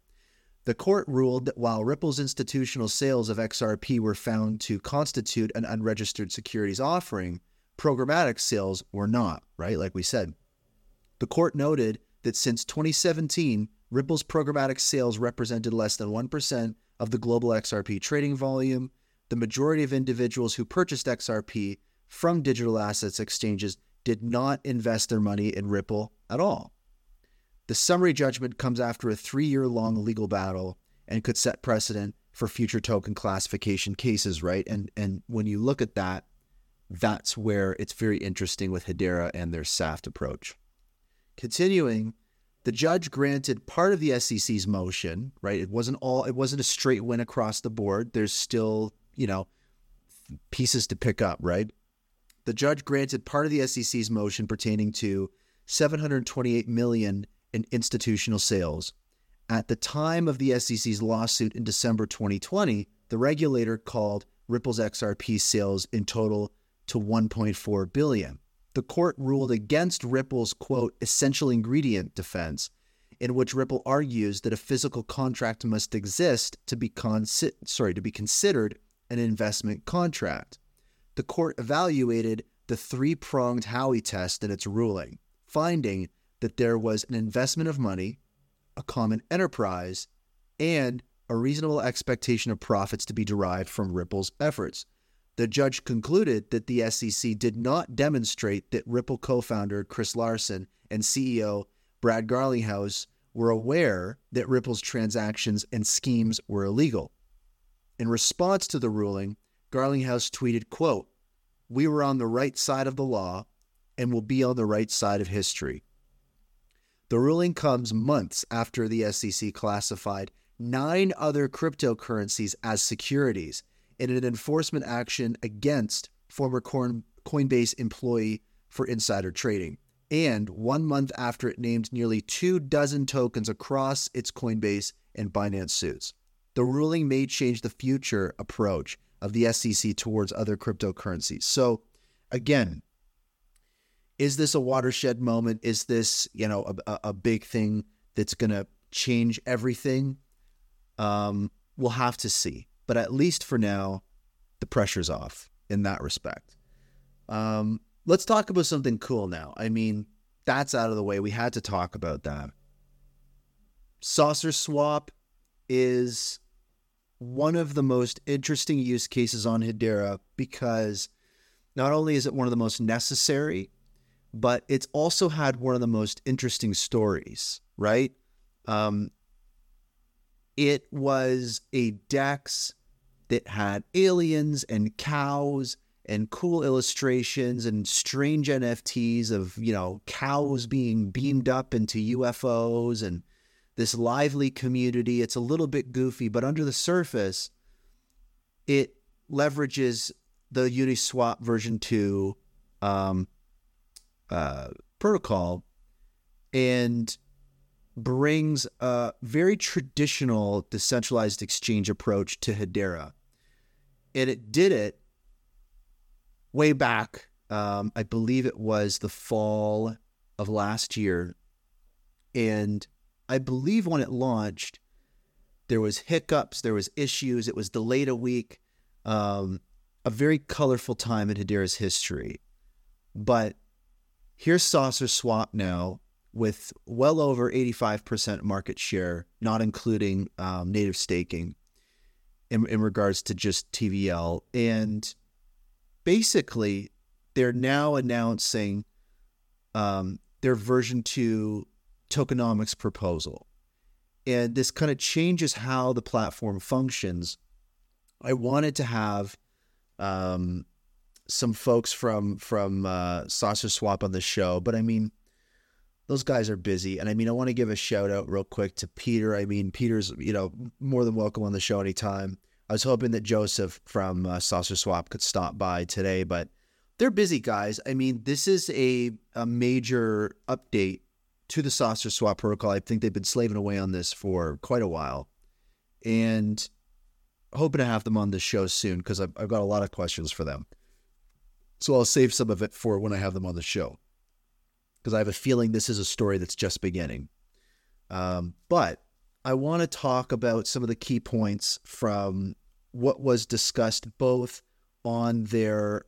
The court ruled that while Ripple's institutional sales of X R P were found to constitute an unregistered securities offering, programmatic sales were not, right? Like we said. The court noted that since twenty seventeen, Ripple's programmatic sales represented less than one percent of the global X R P trading volume. The majority of individuals who purchased X R P from digital assets exchanges did not invest their money in Ripple at all. The summary judgment comes after a three-year-long legal battle and could set precedent for future token classification cases, right? And and when you look at that, that's where it's very interesting with Hedera and their S A F T approach. Continuing, the judge granted part of the S E C's motion, right? It wasn't all. It wasn't a straight win across the board. There's still, you know, pieces to pick up, right? The judge granted part of the S E C's motion pertaining to seven hundred twenty-eight million dollars in institutional sales. At the time of the S E C's lawsuit in December twenty twenty, the regulator called Ripple's X R P sales in total to one point four billion dollars. The court ruled against Ripple's, quote, essential ingredient defense, in which Ripple argues that a physical contract must exist to be con- sorry, to be considered an investment contract. The court evaluated the three-pronged Howey test in its ruling, finding that there was an investment of money, a common enterprise, and a reasonable expectation of profits to be derived from Ripple's efforts. The judge concluded that the S E C did not demonstrate that Ripple co-founder Chris Larsen and C E O Brad Garlinghouse were aware that Ripple's transactions and schemes were illegal. In response to the ruling, Garlinghouse tweeted, quote, "We were on the right side of the law and will be on the right side of history." The ruling comes months after the S E C classified nine other cryptocurrencies as securities in an enforcement action against former Coinbase employee for insider trading, and one month after it named nearly two dozen tokens across its Coinbase and Binance suits. The ruling may change the future approach of the S E C towards other cryptocurrencies. So again, is this a watershed moment? Is this, you know, a, a big thing that's going to change everything? Um, we'll have to see. But at least for now, the pressure's off in that respect. Um, let's talk about something cool now. I mean, that's out of the way. We had to talk about that. SaucerSwap is one of the most interesting use cases on Hedera because not only is it one of the most necessary, but it's also had one of the most interesting stories, right? Um, It was a DEX that had aliens and cows and cool illustrations and strange N F Ts of, you know, cows being beamed up into U F Os and this lively community. It's a little bit goofy, but under the surface, it leverages the Uniswap version two um, uh, protocol and brings a very traditional decentralized exchange approach to Hedera. And it did it way back, um, I believe it was the fall of last year. And I believe when it launched, there was hiccups, there was issues, it was delayed a week, um, a very colorful time in Hedera's history. But here's SaucerSwap now, with well over eighty-five percent market share, not including um, native staking in, in regards to just T V L. And basically, they're now announcing um, their version two tokenomics proposal. And this kind of changes how the platform functions. I wanted to have um, some folks from, from uh, SaucerSwap on the show, but I mean, those guys are busy. And I mean, I want to give a shout out real quick to Peter. I mean, Peter's, you know, more than welcome on the show anytime. I was hoping that Joseph from uh, SaucerSwap could stop by today, but they're busy, guys. I mean, this is a, a major update to the SaucerSwap protocol. I think they've been slaving away on this for quite a while, and hoping to have them on this show soon because I've, I've got a lot of questions for them. So I'll save some of it for when I have them on the show, because I have a feeling this is a story that's just beginning. Um, but I want to talk about some of the key points from what was discussed both on their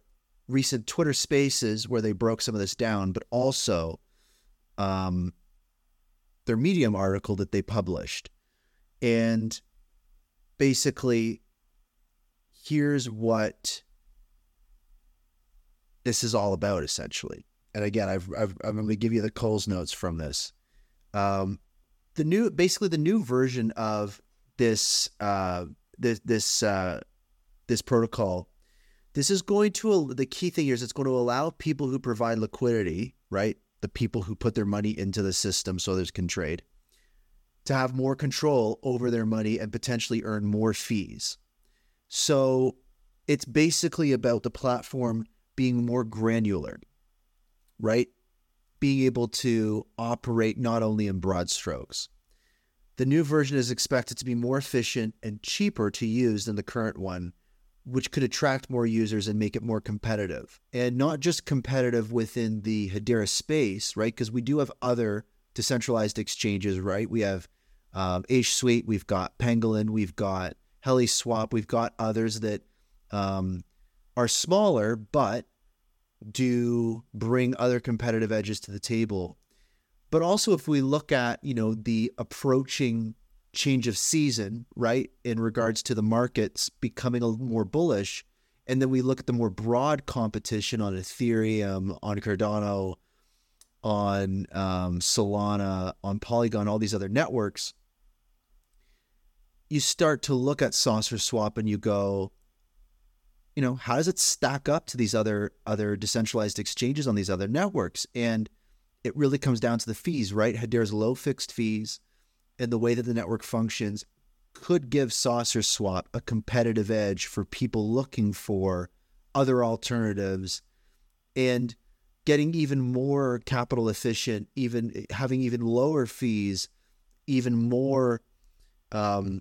recent Twitter Spaces, where they broke some of this down, but also um, their Medium article that they published. And basically, here's what this is all about, essentially. And again, I've, I've, I'm going to give you the Coles notes from this. Um, the new, basically, the new version of this, uh, this, this, uh, this protocol. This is going to, the key thing here is it's going to allow people who provide liquidity, right? The people who put their money into the system so others can trade, to have more control over their money and potentially earn more fees. So it's basically about the platform being more granular, right? Being able to operate not only in broad strokes. The new version is expected to be more efficient and cheaper to use than the current one, which could attract more users and make it more competitive. And not just competitive within the Hedera space, right? Because we do have other decentralized exchanges, right? We have um, H-Suite, we've got Pangolin, we've got HeliSwap, we've got others that um, are smaller, but do bring other competitive edges to the table. But also, if we look at, you know, the approaching change of season, right, in regards to the markets becoming a little more bullish, and then we look at the more broad competition on Ethereum, on Cardano, on um, Solana, on Polygon, all these other networks, you start to look at SaucerSwap and you go, you know, how does it stack up to these other other decentralized exchanges on these other networks? And it really comes down to the fees, right? Hedera's low fixed fees and the way that the network functions could give SaucerSwap a competitive edge for people looking for other alternatives and getting even more capital efficient, even having even lower fees, even more, um,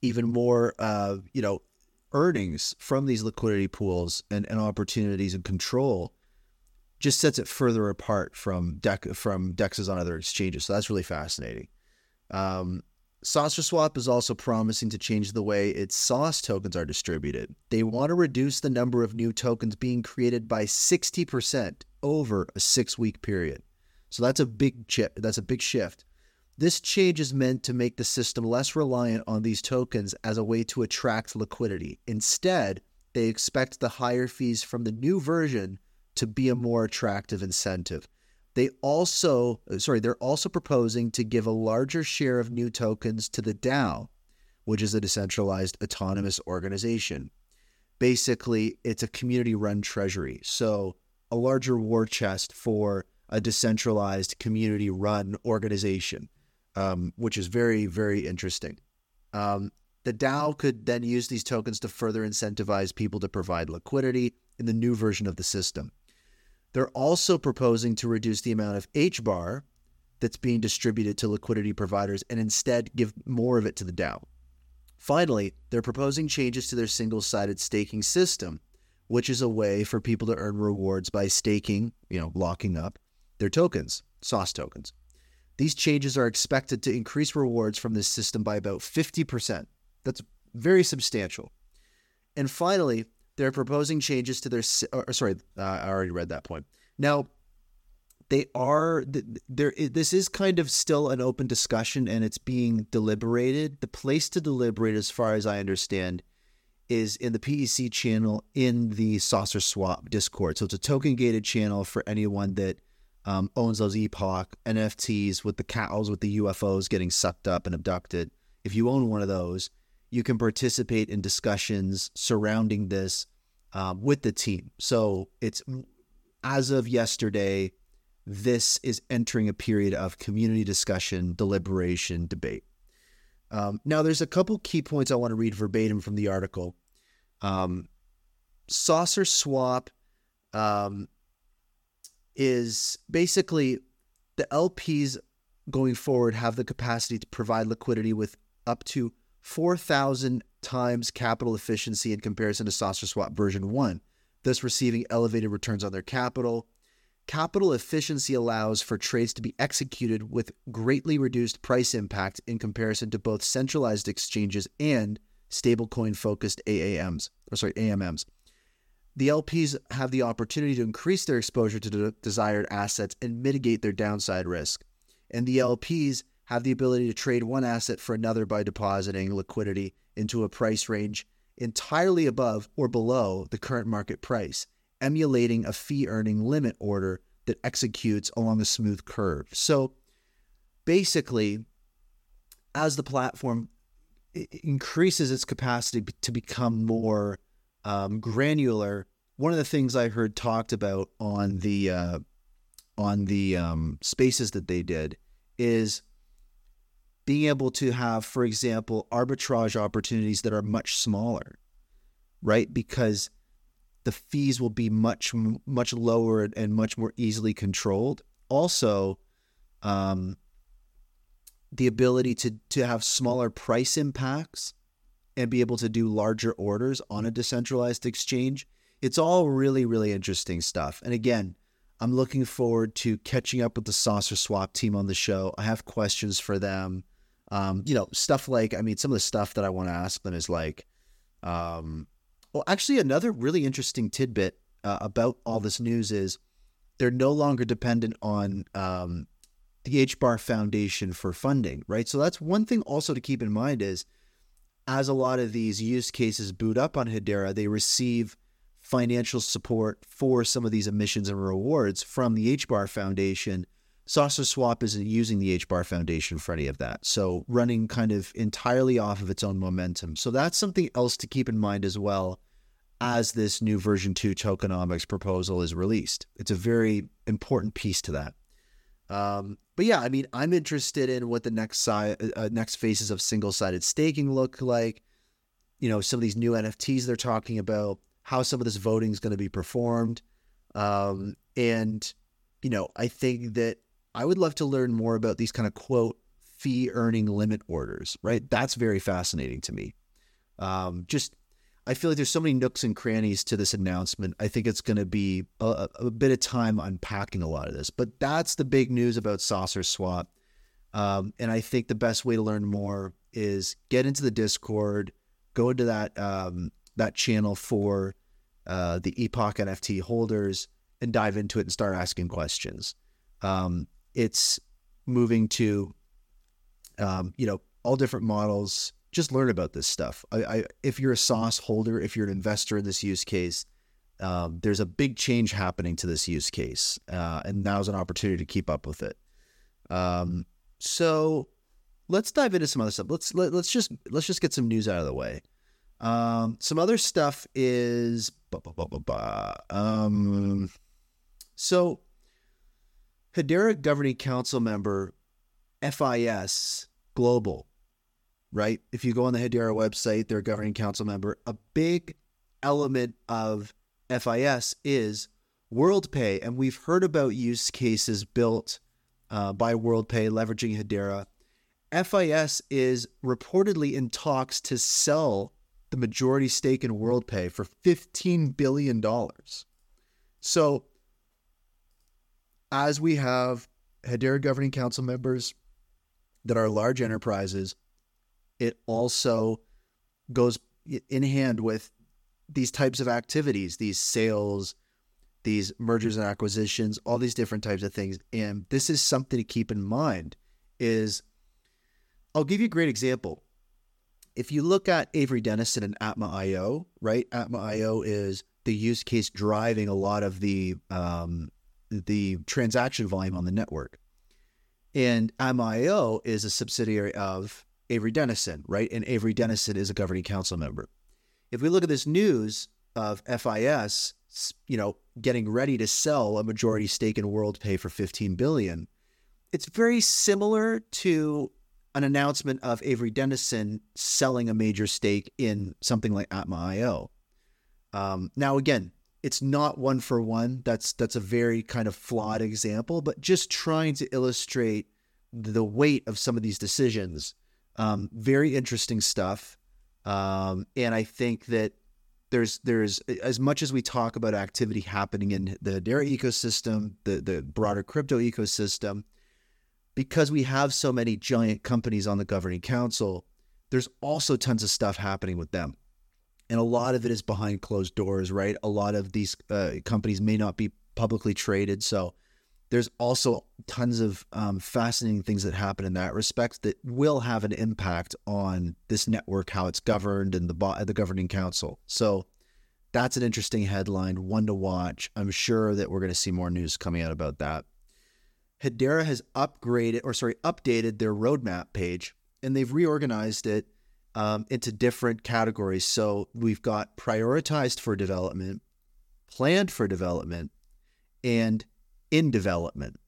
even more, uh, you know, earnings from these liquidity pools and, and opportunities and control just sets it further apart from dex, from D E Xs on other exchanges. So that's really fascinating. Um, SaucerSwap is also promising to change the way its SAUCE tokens are distributed. They want to reduce the number of new tokens being created by sixty percent over a six-week period. So that's a big chip. That's a big shift. This change is meant to make the system less reliant on these tokens as a way to attract liquidity. Instead, they expect the higher fees from the new version to be a more attractive incentive. They also, sorry, they're also proposing to give a larger share of new tokens to the DAO, which is a decentralized autonomous organization. Basically, it's a community-run treasury. So a larger war chest for a decentralized community-run organization. Um, which is very, very interesting. Um, the DAO could then use these tokens to further incentivize people to provide liquidity in the new version of the system. They're also proposing to reduce the amount of H B A R that's being distributed to liquidity providers and instead give more of it to the DAO. Finally, they're proposing changes to their single-sided staking system, which is a way for people to earn rewards by staking, you know, locking up their tokens, SAUCE tokens. These changes are expected to increase rewards from this system by about fifty percent. That's very substantial. And finally, they're proposing changes to their... Or, sorry, uh, I already read that point. Now, they are... There, this is kind of still an open discussion, and it's being deliberated. The place to deliberate, as far as I understand, is in the P E C channel in the SaucerSwap Discord. So it's a token-gated channel for anyone that Um, owns those Epoch N F Ts with the cows, with the U F Os getting sucked up and abducted. If you own one of those, you can participate in discussions surrounding this um, with the team. So it's, as of yesterday, this is entering a period of community discussion, deliberation, debate. Um, now, there's a couple key points I want to read verbatim from the article. Um, SaucerSwap um, is basically the L Ps going forward have the capacity to provide liquidity with up to four thousand times capital efficiency in comparison to SaucerSwap version one, thus receiving elevated returns on their capital. Capital efficiency allows for trades to be executed with greatly reduced price impact in comparison to both centralized exchanges and stablecoin-focused A A Ms, or sorry, A M Ms. The L Ps have the opportunity to increase their exposure to de- desired assets and mitigate their downside risk. And the L Ps have the ability to trade one asset for another by depositing liquidity into a price range entirely above or below the current market price, emulating a fee-earning limit order that executes along a smooth curve. So basically, as the platform increases its capacity to become more um, granular, one of the things I heard talked about on the uh, on the um, spaces that they did is being able to have, for example, arbitrage opportunities that are much smaller, right? Because the fees will be much, much lower and much more easily controlled. Also, um, the ability to, to have smaller price impacts and be able to do larger orders on a decentralized exchange. It's all really, really interesting stuff. And again, I'm looking forward to catching up with the SaucerSwap team on the show. I have questions for them. Um, you know, stuff like, I mean, some of the stuff that I want to ask them is like, um, Well, actually, another really interesting tidbit uh, about all this news is they're no longer dependent on um, the H B A R Foundation for funding, right? So that's one thing also to keep in mind is as a lot of these use cases boot up on Hedera, they receive financial support for some of these emissions and rewards from the H B A R Foundation. SaucerSwap isn't using the H B A R Foundation for any of that, so running kind of entirely off of its own momentum. So that's something else to keep in mind as well as this new version two tokenomics proposal is released. It's a very important piece to that. Um, but yeah, I mean, I'm interested in what the next si- uh, next phases of single-sided staking look like, you know, some of these new N F Ts they're talking about, how some of this voting is going to be performed. Um, and, you know, I think that I would love to learn more about these kind of, quote, fee-earning limit orders, right? That's very fascinating to me. Um, just, I feel like there's so many nooks and crannies to this announcement. I think it's going to be a, a bit of time unpacking a lot of this. But that's the big news about SaucerSwap. Um, and I think the best way to learn more is get into the Discord, go into that, um, that channel for uh, the Epoch N F T holders and dive into it and start asking questions. Um, It's moving to, um, you know, all different models. Just learn about this stuff. I, I, if you're a SAUCE holder, if you're an investor in this use case, um, there's a big change happening to this use case. Uh, and now's an opportunity to keep up with it. Um, so let's dive into some other stuff. Let's, let, let's just, let's just get some news out of the way. Um, some other stuff is, bah, bah, bah, bah, bah. Um, so Hedera Governing Council member, F I S Global, right? If you go on the Hedera website, they're a Governing Council member. A big element of F I S is WorldPay, and we've heard about use cases built uh, by WorldPay leveraging Hedera. F I S is reportedly in talks to sell the majority stake in WorldPay for fifteen billion dollars. So, as we have Hedera Governing Council members that are large enterprises, it also goes in hand with these types of activities, these sales, these mergers and acquisitions, all these different types of things. And this is something to keep in mind is, I'll give you a great example. If you look at Avery Dennison and Atma dot I O, right? Atma dot I O is the use case driving a lot of the um, the transaction volume on the network. And Atma dot I O is a subsidiary of Avery Dennison, right? And Avery Dennison is a Governing Council member. If we look at this news of F I S, you know, getting ready to sell a majority stake in WorldPay for fifteen billion dollars. It's very similar to an announcement of Avery Dennison selling a major stake in something like Atma dot I O. Um, now, again, it's not one for one. That's that's a very kind of flawed example, but just trying to illustrate the weight of some of these decisions. Um, very interesting stuff. Um, and I think that there's there's as much as we talk about activity happening in the Hedera ecosystem, the the broader crypto ecosystem, because we have so many giant companies on the governing council, there's also tons of stuff happening with them. And a lot of it is behind closed doors, right? A lot of these uh, companies may not be publicly traded. So there's also tons of um, fascinating things that happen in that respect that will have an impact on this network, how it's governed, and the bo- the governing council. So that's an interesting headline, one to watch. I'm sure that we're going to see more news coming out about that. Hedera has upgraded, or sorry, updated their roadmap page, and they've reorganized it um, into different categories. So we've got prioritized for development, planned for development, and in development.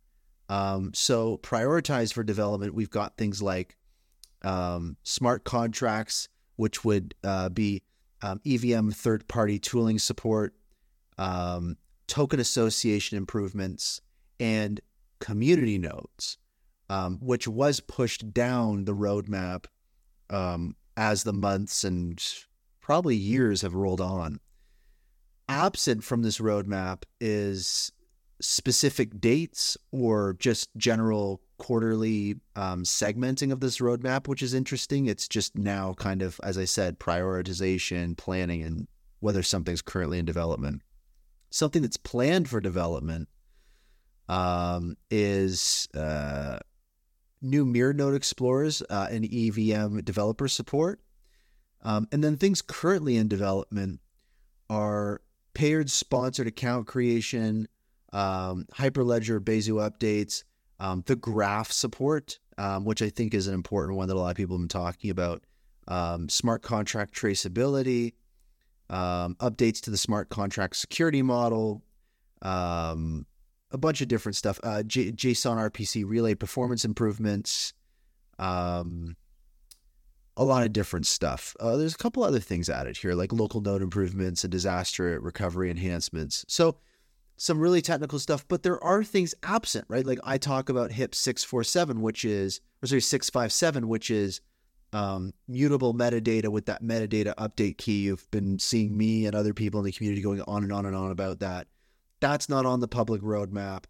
Um, so prioritized for development, we've got things like um, smart contracts, which would uh, be um, E V M third-party tooling support, um, token association improvements, and community nodes, um, which was pushed down the roadmap um, as the months and probably years have rolled on. Absent from this roadmap is specific dates or just general quarterly um, segmenting of this roadmap, which is interesting. It's just now kind of, as I said, prioritization, planning, and whether something's currently in development. Something that's planned for development um, is uh, new mirror node explorers uh, and E V M developer support. Um, and then things currently in development are paired sponsored account creation, Um, Hyperledger, Bezu updates, um, the graph support, um, which I think is an important one that a lot of people have been talking about, um, smart contract traceability, um, updates to the smart contract security model, um, a bunch of different stuff, uh, J- JSON R P C relay performance improvements, um, a lot of different stuff. Uh, there's a couple other things added here, like local node improvements and disaster recovery enhancements. So some really technical stuff, but there are things absent, right? Like I talk about HIP six forty-seven, which is, or sorry, six fifty-seven, which is um, mutable metadata with that metadata update key. You've been seeing me and other people in the community going on and on and on about that. That's not on the public roadmap.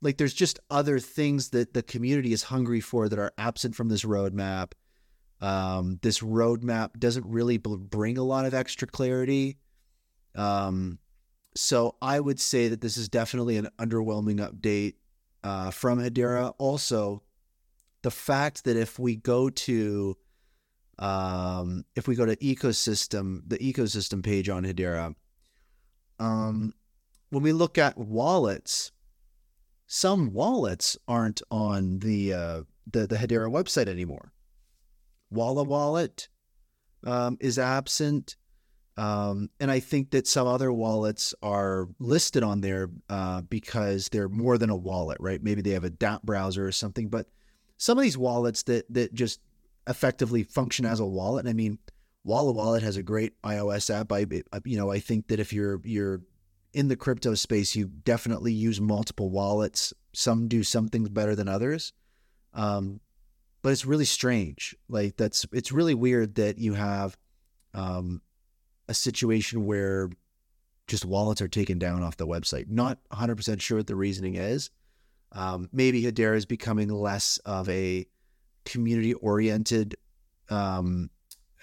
Like there's just other things that the community is hungry for that are absent from this roadmap. Um, this roadmap doesn't really bring a lot of extra clarity. Um, So I would say that this is definitely an underwhelming update uh, from Hedera. Also, the fact that if we go to um, if we go to ecosystem, the ecosystem page on Hedera, um, when we look at wallets, some wallets aren't on the uh, the, the Hedera website anymore. Walla Wallet um, is absent. Um, and I think that some other wallets are listed on there uh, because they're more than a wallet, right? Maybe they have a dApp browser or something, but some of these wallets that that just effectively function as a wallet. And I mean, Walla Wallet has a great iOS app. I, you know, I think that if you're you're in the crypto space, you definitely use multiple wallets. Some do some things better than others. Um, but it's really strange. Like that's, it's really weird that you have, um, a situation where just wallets are taken down off the website. Not one hundred percent sure what the reasoning is. Um, maybe Hedera is becoming less of a community-oriented um,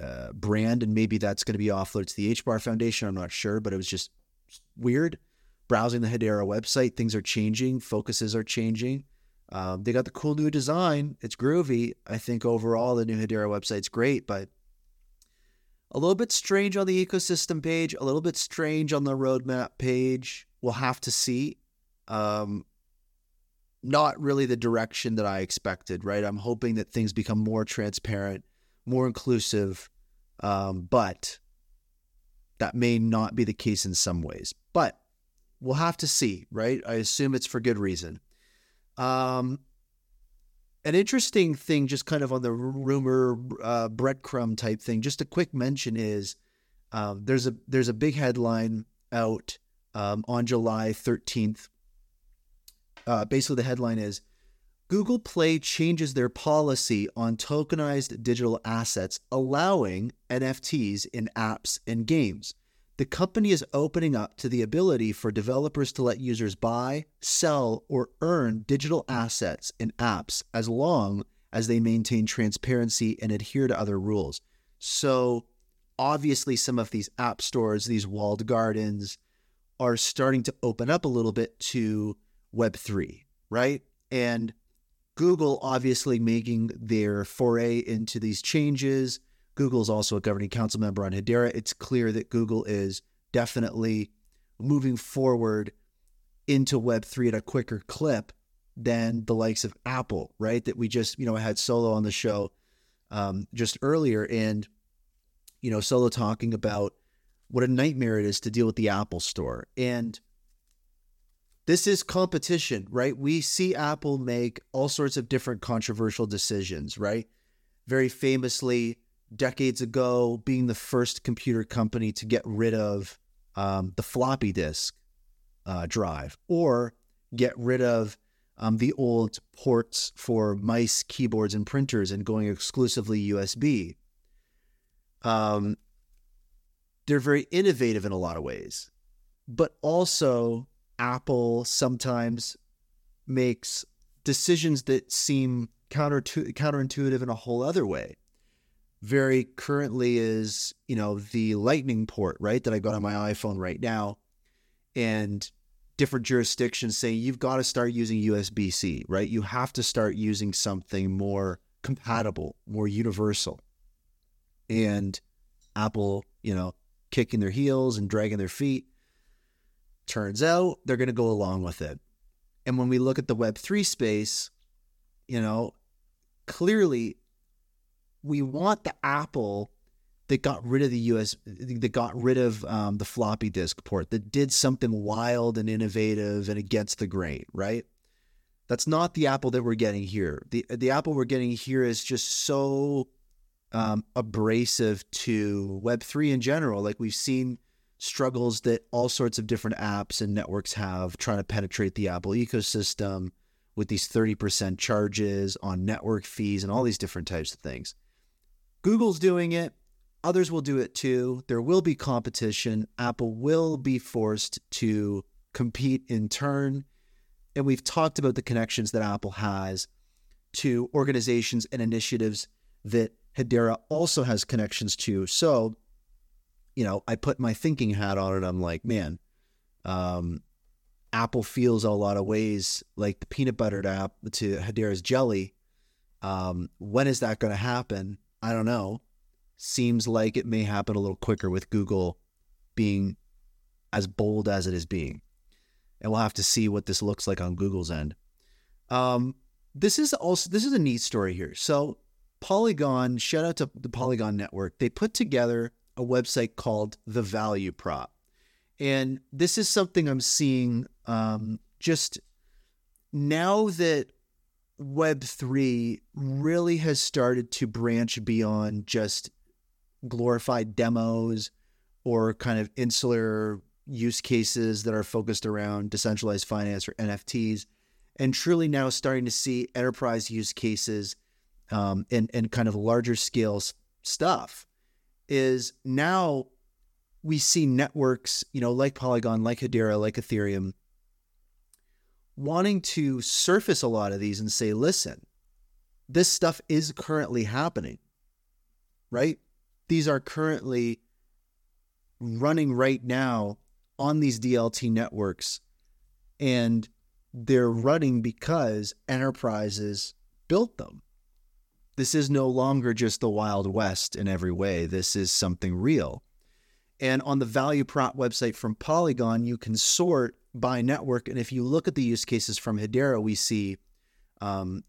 uh, brand, and maybe that's going to be offloaded to the H B A R Foundation. I'm not sure, but it was just weird. Browsing the Hedera website, things are changing. Focuses are changing. Um, they got the cool new design. It's groovy. I think overall the new Hedera website's great, but a little bit strange on the ecosystem page, a little bit strange on the roadmap page. We'll have to see. Um, not really the direction that I expected, right? I'm hoping that things become more transparent, more inclusive, um, but that may not be the case in some ways. But We'll have to see, right? I assume it's for good reason. Um, an interesting thing, just kind of on the rumor uh, breadcrumb type thing, just a quick mention is um, there's a there's a big headline out um, on July thirteenth. Uh, basically, the headline is Google Play changes their policy on tokenized digital assets, allowing N F Ts in apps and games. The company is opening up to the ability for developers to let users buy, sell, or earn digital assets in apps as long as they maintain transparency and adhere to other rules. So obviously some of these app stores, these walled gardens, are starting to open up a little bit to Web three, right? And Google obviously making their foray into these changes. Google is also a governing council member on Hedera. It's clear that Google is definitely moving forward into Web three at a quicker clip than the likes of Apple, right? That we just, you know, I had Solo on the show um, just earlier, and, you know, Solo talking about what a nightmare it is to deal with the Apple Store. And this is competition, right? We see Apple make all sorts of different controversial decisions, right? Very famously, decades ago, being the first computer company to get rid of um, the floppy disk uh, drive, or get rid of um, the old ports for mice, keyboards, and printers, and going exclusively U S B. Um, they're very innovative in a lot of ways, but also Apple sometimes makes decisions that seem counter counterintuitive in a whole other way. Very currently is, you know, the Lightning port, right, that I got on my iPhone right now, and different jurisdictions saying you've got to start using U S B C, right? You have to start using something more compatible, more universal. And Apple, you know, kicking their heels and dragging their feet. Turns out they're going to go along with it. And when we look at the Web three space, you know, clearly we want the Apple that got rid of the U S, that got rid of um, the floppy disk port, that did something wild and innovative and against the grain, right? That's not the Apple that we're getting here. The the Apple we're getting here is just so um, abrasive to Web three in general. Like, we've seen struggles that all sorts of different apps and networks have trying to penetrate the Apple ecosystem with these thirty percent charges on network fees and all these different types of things. Google's doing it. Others will do it too. There will be competition. Apple will be forced to compete in turn. And we've talked about the connections that Apple has to organizations and initiatives that Hedera also has connections to. So, you know, I put my thinking hat on and I'm like, man, um, Apple feels a lot of ways like the peanut butter app to Hedera's jelly. Um, when is that going to happen? I don't know. Seems like it may happen a little quicker with Google being as bold as it is being. And we'll have to see what this looks like on Google's end. Um, this is also, this is a neat story here. So Polygon, shout out to the Polygon network. They put together a website called The Value Prop. And this is something I'm seeing um, just now that Web three really has started to branch beyond just glorified demos or kind of insular use cases that are focused around decentralized finance or N F Ts, and truly now starting to see enterprise use cases um, and, and kind of larger scale stuff. Is now we see networks, you know, like Polygon, like Hedera, like Ethereum, wanting to surface a lot of these and say, listen, this stuff is currently happening, right? These are currently running right now on these D L T networks, and they're running because enterprises built them. This is no longer just the Wild West in every way. This is something real. And on the Value Prop website from Polygon, you can sort by network. And if you look at the use cases from Hedera, we see um,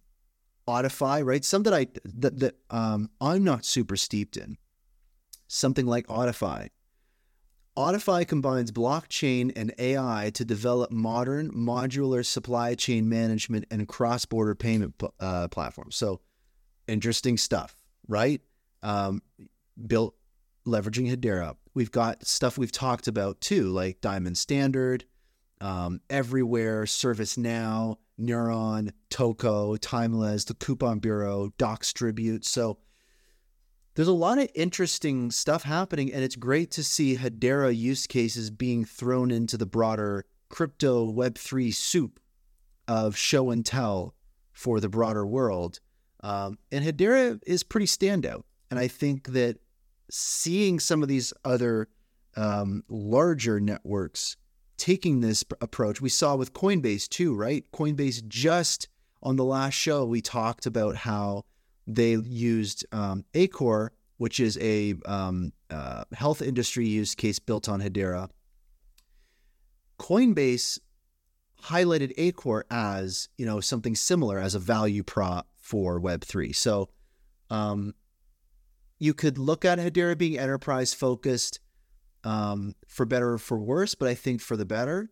Audify, right? Some that, I, that, that um, I'm not super steeped in. Something like Audify Audify combines blockchain and A I to develop modern modular supply chain management and cross-border payment uh, platforms. So interesting stuff, right? Um, built leveraging Hedera. We've got stuff we've talked about too, like Diamond Standard, um, Everywhere, ServiceNow, Neuron, Toco, Timeless, the Coupon Bureau, DocsTribute. So there's a lot of interesting stuff happening, and it's great to see Hedera use cases being thrown into the broader crypto Web three soup of show and tell for the broader world. Um, and Hedera is pretty standout. And I think that seeing some of these other um, larger networks taking this approach, we saw with Coinbase too, right? Coinbase, just on the last show, we talked about how they used um, Acor, which is a um, uh, health industry use case built on Hedera. Coinbase highlighted Acor as, you know, something similar as a value prop for Web three. So um, you could look at Hedera being enterprise focused, um, for better or for worse, but I think for the better.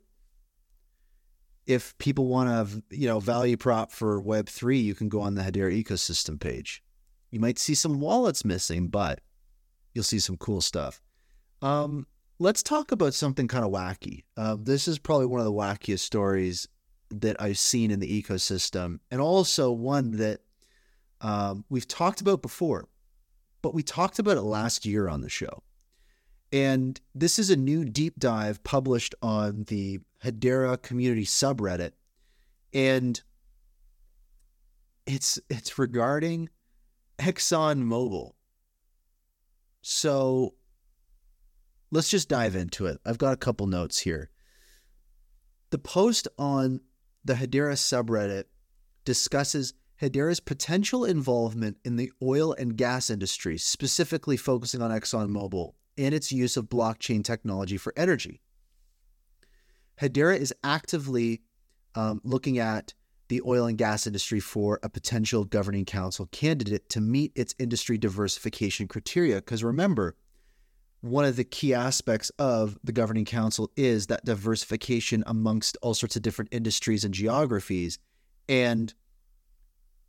If people want to, you know, value prop for Web three, you can go on the Hedera ecosystem page. You might see some wallets missing, but you'll see some cool stuff. Um, let's talk about something kind of wacky. Uh, this is probably one of the wackiest stories that I've seen in the ecosystem, and also one that um, we've talked about before, but we talked about it last year on the show. And this is a new deep dive published on the Hedera community subreddit, and it's it's regarding ExxonMobil. So let's just dive into it. I've got a couple notes here. The post on the Hedera subreddit discusses Hedera's potential involvement in the oil and gas industry, specifically focusing on ExxonMobil and its use of blockchain technology for energy. Hedera is actively um, looking at the oil and gas industry for a potential governing council candidate to meet its industry diversification criteria. Because remember, one of the key aspects of the governing council is that diversification amongst all sorts of different industries and geographies. And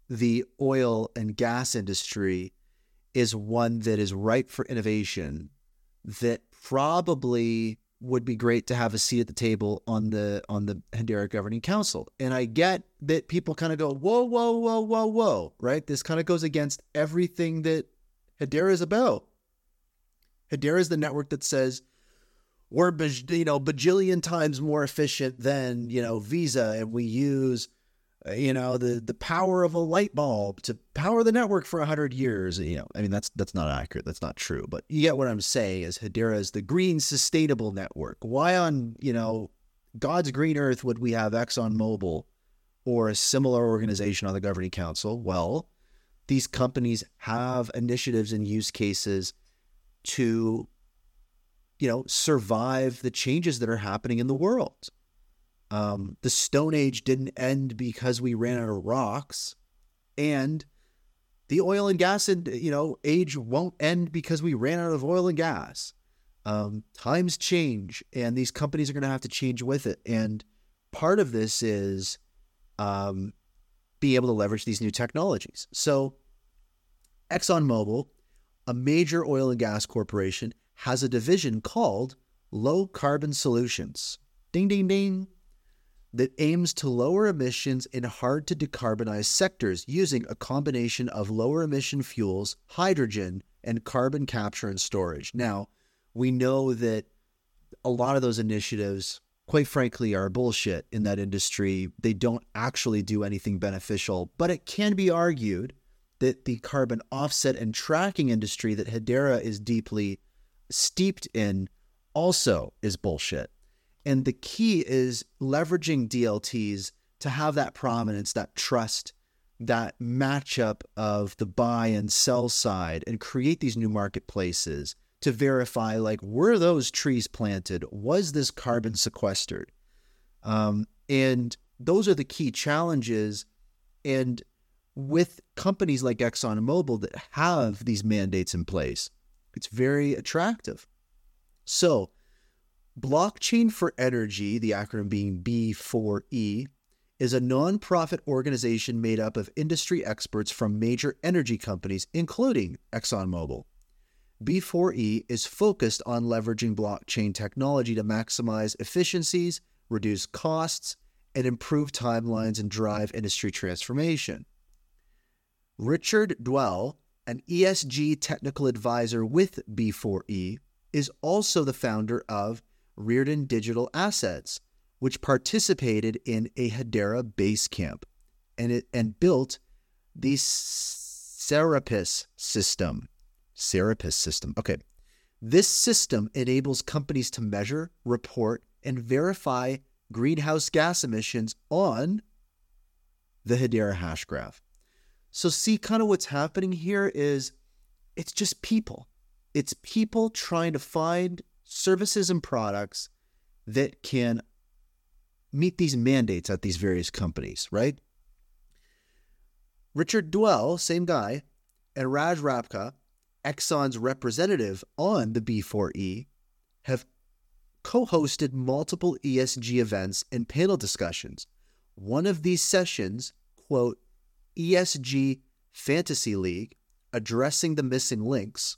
the oil and gas industry is one that is ripe for innovation, that probably would be great to have a seat at the table on the on the Hedera Governing Council. And I get that people kind of go, whoa, whoa, whoa, whoa, whoa, right? This kind of goes against everything that Hedera is about. Hedera is the network that says we're, you know, bajillion times more efficient than, you know, Visa, and we use, you know, the the power of a light bulb to power the network for one hundred years. You know, I mean, that's that's not accurate. That's not true. But you get what I'm saying is Hedera is the green, sustainable network. Why on, you know, God's green earth would we have ExxonMobil or a similar organization on the governing council? Well, these companies have initiatives and use cases to, you know, survive the changes that are happening in the world. Um, the Stone Age didn't end because we ran out of rocks, and the oil and gas, and, you know, age won't end because we ran out of oil and gas. Um, times change, and these companies are going to have to change with it. And part of this is um, being able to leverage these new technologies. So ExxonMobil, a major oil and gas corporation, has a division called Low Carbon Solutions. Ding, ding, ding. That aims to lower emissions in hard-to-decarbonize sectors using a combination of lower-emission fuels, hydrogen, and carbon capture and storage. Now, we know that a lot of those initiatives, quite frankly, are bullshit in that industry. They don't actually do anything beneficial, but it can be argued that the carbon offset and tracking industry that Hedera is deeply steeped in also is bullshit. And the key is leveraging D L Ts to have that prominence, that trust, that matchup of the buy and sell side, and create these new marketplaces to verify, like, were those trees planted? Was this carbon sequestered? Um, and those are the key challenges. And with companies like ExxonMobil that have these mandates in place, it's very attractive. So Blockchain for Energy, the acronym being B four E, is a nonprofit organization made up of industry experts from major energy companies, including ExxonMobil. B four E is focused on leveraging blockchain technology to maximize efficiencies, reduce costs, and improve timelines and drive industry transformation. Richard Dwell, an E S G technical advisor with B four E, is also the founder of Reardon Digital Assets, which participated in a Hedera base camp and, it, and built the Serapis system. Serapis system. Okay. This system enables companies to measure, report, and verify greenhouse gas emissions on the Hedera Hashgraph. So see, kind of what's happening here is it's just people. It's people trying to find services and products that can meet these mandates at these various companies, right? Richard Dwell, same guy, and Raj Rapka, Exxon's representative on the B four E, have co-hosted multiple E S G events and panel discussions. One of these sessions, quote, E S G Fantasy League, addressing the missing links,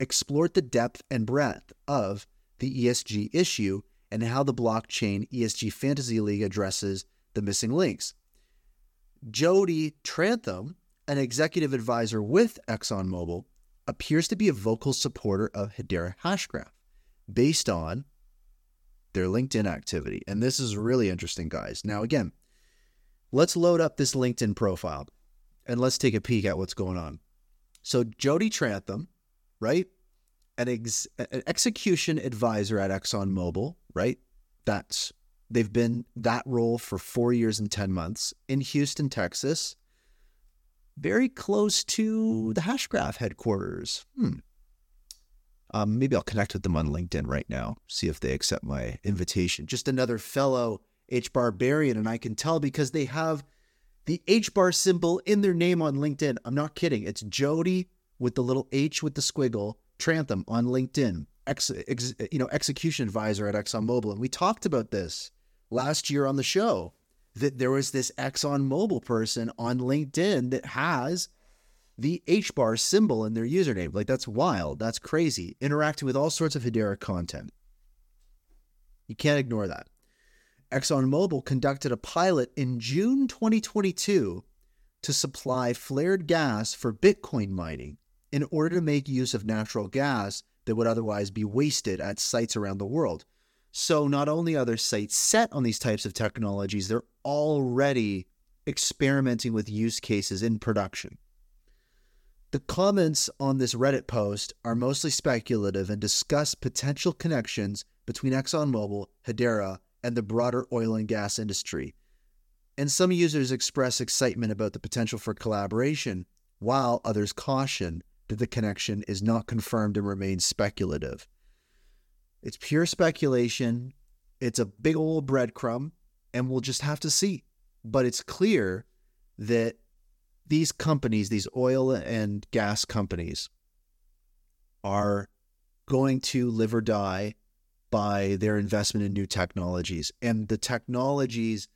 explored the depth and breadth of the E S G issue and how the blockchain E S G Fantasy League addresses the missing links. Jody Trantham, an executive advisor with ExxonMobil, appears to be a vocal supporter of Hedera Hashgraph based on their LinkedIn activity. And this is really interesting, guys. Now, again, let's load up this LinkedIn profile and let's take a peek at what's going on. So Jody Trantham, right? An, ex- an execution advisor at ExxonMobil, right? That's, they've been that role for four years and ten months in Houston, Texas, very close to the Hashgraph headquarters. Hmm. Um, maybe I'll connect with them on LinkedIn right now, see if they accept my invitation. Just another fellow H B A R-barian, and I can tell because they have the H B A R symbol in their name on LinkedIn. I'm not kidding. It's Jody with the little H with the squiggle, Trantham on LinkedIn, ex, ex, you know, execution advisor at ExxonMobil. And we talked about this last year on the show, that there was this ExxonMobil person on LinkedIn that has the H B A R symbol in their username. Like, that's wild. That's crazy. Interacting with all sorts of Hedera content. You can't ignore that. ExxonMobil conducted a pilot in June twenty twenty-two to supply flared gas for Bitcoin mining in order to make use of natural gas that would otherwise be wasted at sites around the world. So not only are there sites set on these types of technologies, they're already experimenting with use cases in production. The comments on this Reddit post are mostly speculative and discuss potential connections between ExxonMobil, Hedera, and the broader oil and gas industry. And some users express excitement about the potential for collaboration, while others caution that the connection is not confirmed and remains speculative. It's pure speculation. It's a big old breadcrumb, and we'll just have to see. But it's clear that these companies, these oil and gas companies, are going to live or die by their investment in new technologies. And the technologies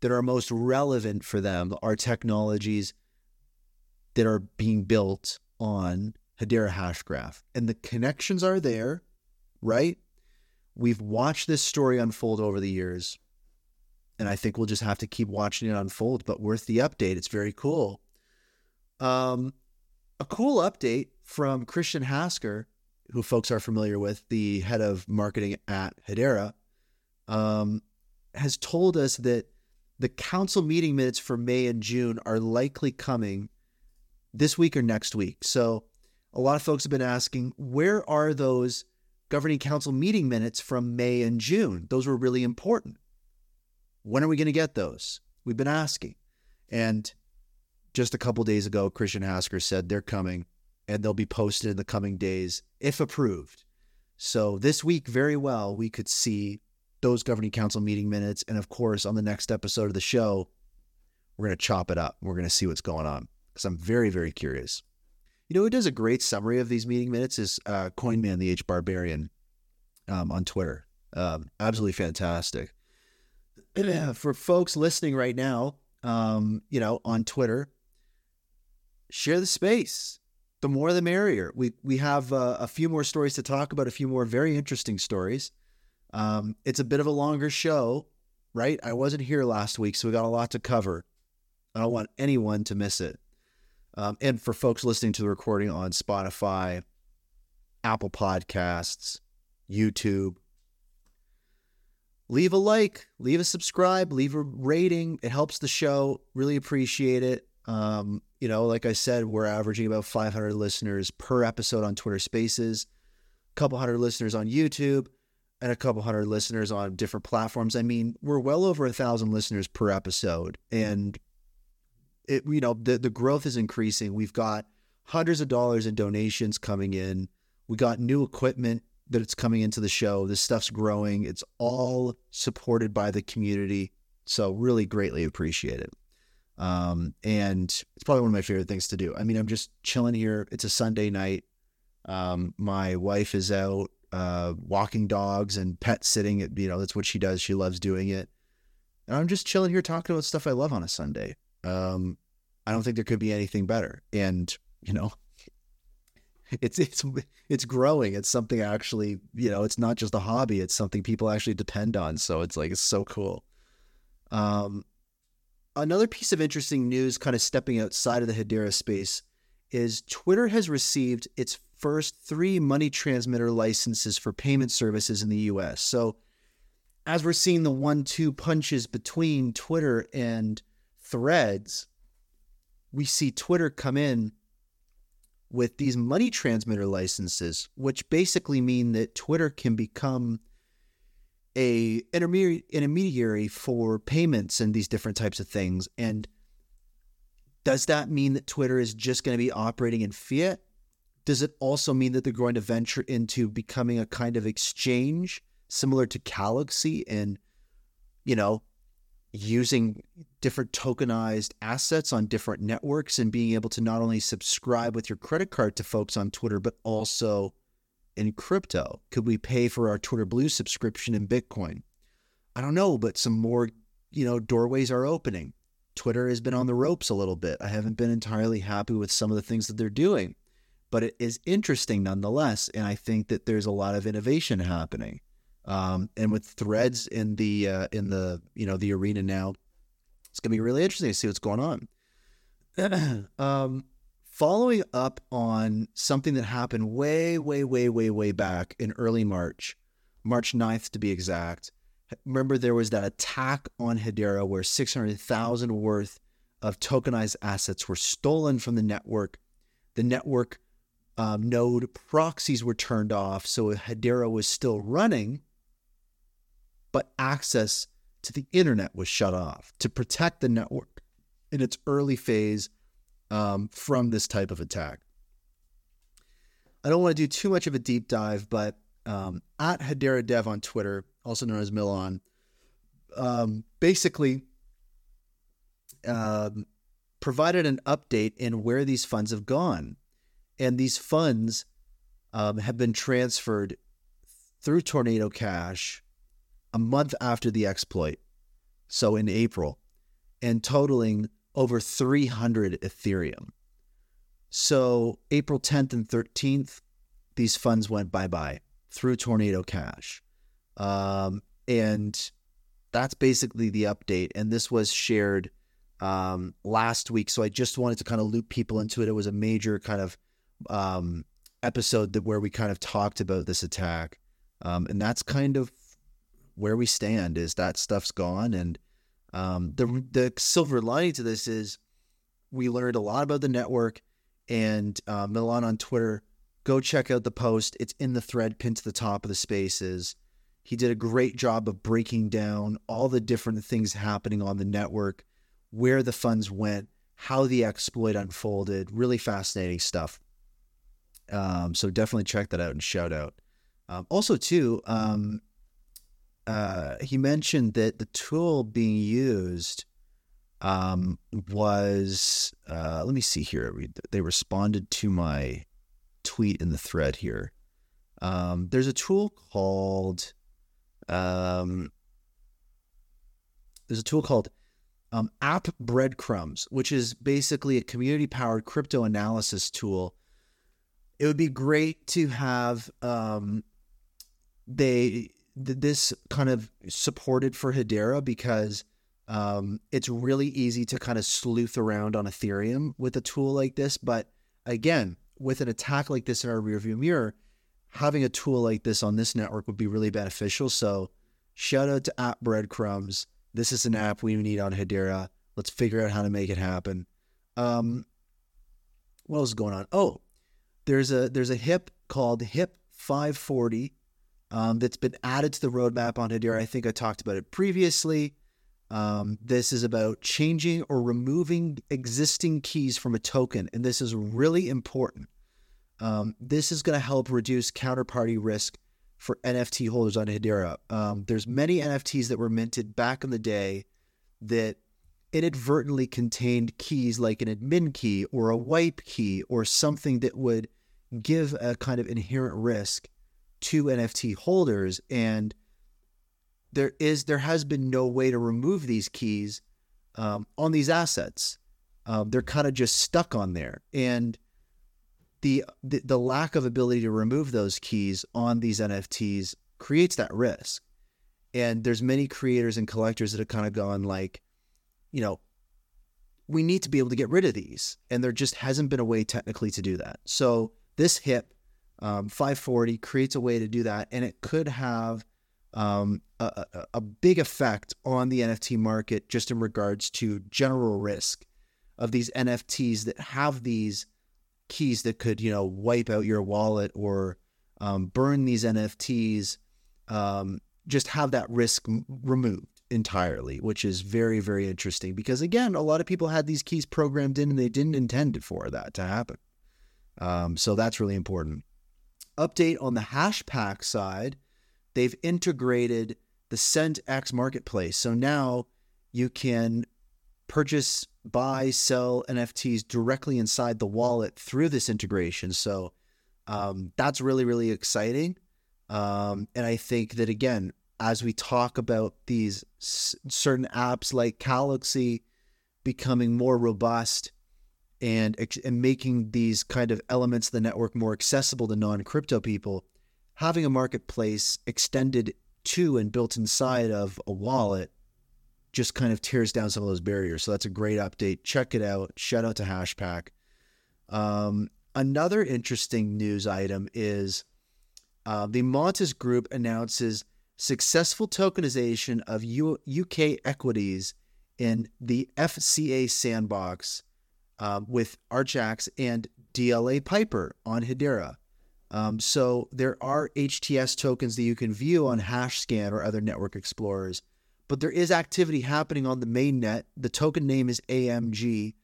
that are most relevant for them are technologies that are being built on Hedera Hashgraph. And the connections are there, right? We've watched this story unfold over the years, and I think we'll just have to keep watching it unfold, but worth the update. It's very cool. Um, a cool update from Christian Hasker, who folks are familiar with, the head of marketing at Hedera, um, has told us that the council meeting minutes for May and June are likely coming this week or next week. So a lot of folks have been asking, where are those governing council meeting minutes from May and June? Those were really important. When are we going to get those? We've been asking. And just a couple days ago, Christian Hasker said they're coming, and they'll be posted in the coming days if approved. So this week, very well, we could see those governing council meeting minutes. And of course, on the next episode of the show, we're going to chop it up. We're going to see what's going on, because I'm very, very curious. You know, who does a great summary of these meeting minutes is uh, Coinman, the H Barbarian, um, on Twitter. Um, absolutely fantastic. For folks listening right now, um, you know, on Twitter, share the space. The more, the merrier. We we have uh, a few more stories to talk about, a few more very interesting stories. Um, it's a bit of a longer show, right? I wasn't here last week, so we got a lot to cover. I don't want anyone to miss it. Um, and for folks listening to the recording on Spotify, Apple Podcasts, YouTube, leave a like, leave a subscribe, leave a rating. It helps the show. Really appreciate it. Um, you know, like I said, we're averaging about five hundred listeners per episode on Twitter Spaces, a couple hundred listeners on YouTube, and a couple hundred listeners on different platforms. I mean, we're well over a thousand listeners per episode, and it, you know, the, the growth is increasing. We've got hundreds of dollars in donations coming in. We got new equipment that it's coming into the show. This stuff's growing. It's all supported by the community. So really greatly appreciate it. Um, and it's probably one of my favorite things to do. I mean, I'm just chilling here. It's a Sunday night. Um, my wife is out, uh, walking dogs and pet sitting. You know, that's what she does. She loves doing it. And I'm just chilling here talking about stuff I love on a Sunday. Um, I don't think there could be anything better. And, you know, It's it's it's growing. It's something actually, you know, it's not just a hobby. It's something people actually depend on. So it's like, it's so cool. Um, another piece of interesting news, kind of stepping outside of the Hedera space, is Twitter has received its first three money transmitter licenses for payment services in the U S. So as we're seeing the one two punches between Twitter and Threads, we see Twitter come in with these money transmitter licenses, which basically mean that Twitter can become a intermediary for payments and these different types of things. And does that mean that Twitter is just going to be operating in fiat? Does it also mean that they're going to venture into becoming a kind of exchange similar to Calaxy and, you know, using different tokenized assets on different networks and being able to not only subscribe with your credit card to folks on Twitter, but also in crypto? Could we pay for our Twitter Blue subscription in Bitcoin? I don't know, but some more, you know, doorways are opening. Twitter has been on the ropes a little bit. I haven't been entirely happy with some of the things that they're doing, but it is interesting nonetheless. And I think that there's a lot of innovation happening. Um, and with Threads in the, uh, in the, you know, the arena now, it's going to be really interesting to see what's going on. um, following up on something that happened way, way, way, way, way back in early March, March ninth to be exact. Remember there was that attack on Hedera where six hundred thousand worth of tokenized assets were stolen from the network. The network, um, node proxies were turned off. So Hedera was still running, but access to the internet was shut off to protect the network in its early phase um, from this type of attack. I don't want to do too much of a deep dive, but um, at Hedera Dev on Twitter, also known as Milan, um, basically uh, provided an update in where these funds have gone. And these funds um, have been transferred through Tornado Cash a month after the exploit, so in April, and totaling over three hundred Ethereum. So April tenth and thirteenth, these funds went bye-bye through Tornado Cash. Um, and that's basically the update. And this was shared um, last week, so I just wanted to kind of loop people into it. It was a major kind of um, episode that where we kind of talked about this attack. Um, and that's kind of where we stand, is that stuff's gone. And um, the the silver lining to this is we learned a lot about the network. And uh, Milan on Twitter, go check out the post. It's in the thread pinned to the top of the spaces. He did a great job of breaking down all the different things happening on the network, where the funds went, how the exploit unfolded. Really fascinating stuff. Um, so definitely check that out and shout out. Um, also too, um, uh, he mentioned that the tool being used, um, was, uh, let me see here. They responded to my tweet in the thread here. Um, there's a tool called, um, there's a tool called um, App Breadcrumbs, which is basically a community-powered crypto analysis tool. It would be great to have um, they th- this kind of supported for Hedera, because um, it's really easy to kind of sleuth around on Ethereum with a tool like this. But again, with an attack like this in our rearview mirror, having a tool like this on this network would be really beneficial. So shout out to App Breadcrumbs. This is an app we need on Hedera. Let's figure out how to make it happen. Um, what else is going on? Oh, there's a there's a HIP called HIP five forty um, that's been added to the roadmap on Hedera. I think I talked about it previously. Um, this is about changing or removing existing keys from a token, and this is really important. Um, this is going to help reduce counterparty risk for N F T holders on Hedera. Um, there's many N F Ts that were minted back in the day that inadvertently contained keys like an admin key or a wipe key or something that would give a kind of inherent risk to N F T holders. And there is, there has been no way to remove these keys um, on these assets. Um, they're kind of just stuck on there. And The, the the lack of ability to remove those keys on these N F Ts creates that risk. And there's many creators and collectors that have kind of gone like, you know, we need to be able to get rid of these. And there just hasn't been a way technically to do that. So this HIP um, five forty creates a way to do that. And it could have um, a, a, a big effect on the N F T market just in regards to general risk of these N F Ts that have these keys that could, you know, wipe out your wallet or um, burn these N F Ts, um, just have that risk m- removed entirely, which is very, very interesting because, again, a lot of people had these keys programmed in and they didn't intend for that to happen. Um, so that's really important. Update on the Hashpack side, they've integrated the SendX marketplace. So now you can purchase, buy, sell N F Ts directly inside the wallet through this integration. So um, that's really, really exciting. Um, and I think that, again, as we talk about these s- certain apps like Calaxy becoming more robust and, and making these kind of elements of the network more accessible to non-crypto people, having a marketplace extended to and built inside of a wallet just kind of tears down some of those barriers. So that's a great update. Check it out. Shout out to Hashpack. Um, another interesting news item is uh, the Montes Group announces successful tokenization of U- UK equities in the F C A sandbox um, with Archax and D L A Piper on Hedera. Um, so there are H T S tokens that you can view on Hashscan or other network explorers. But there is activity happening on the mainnet. The token name is A M G.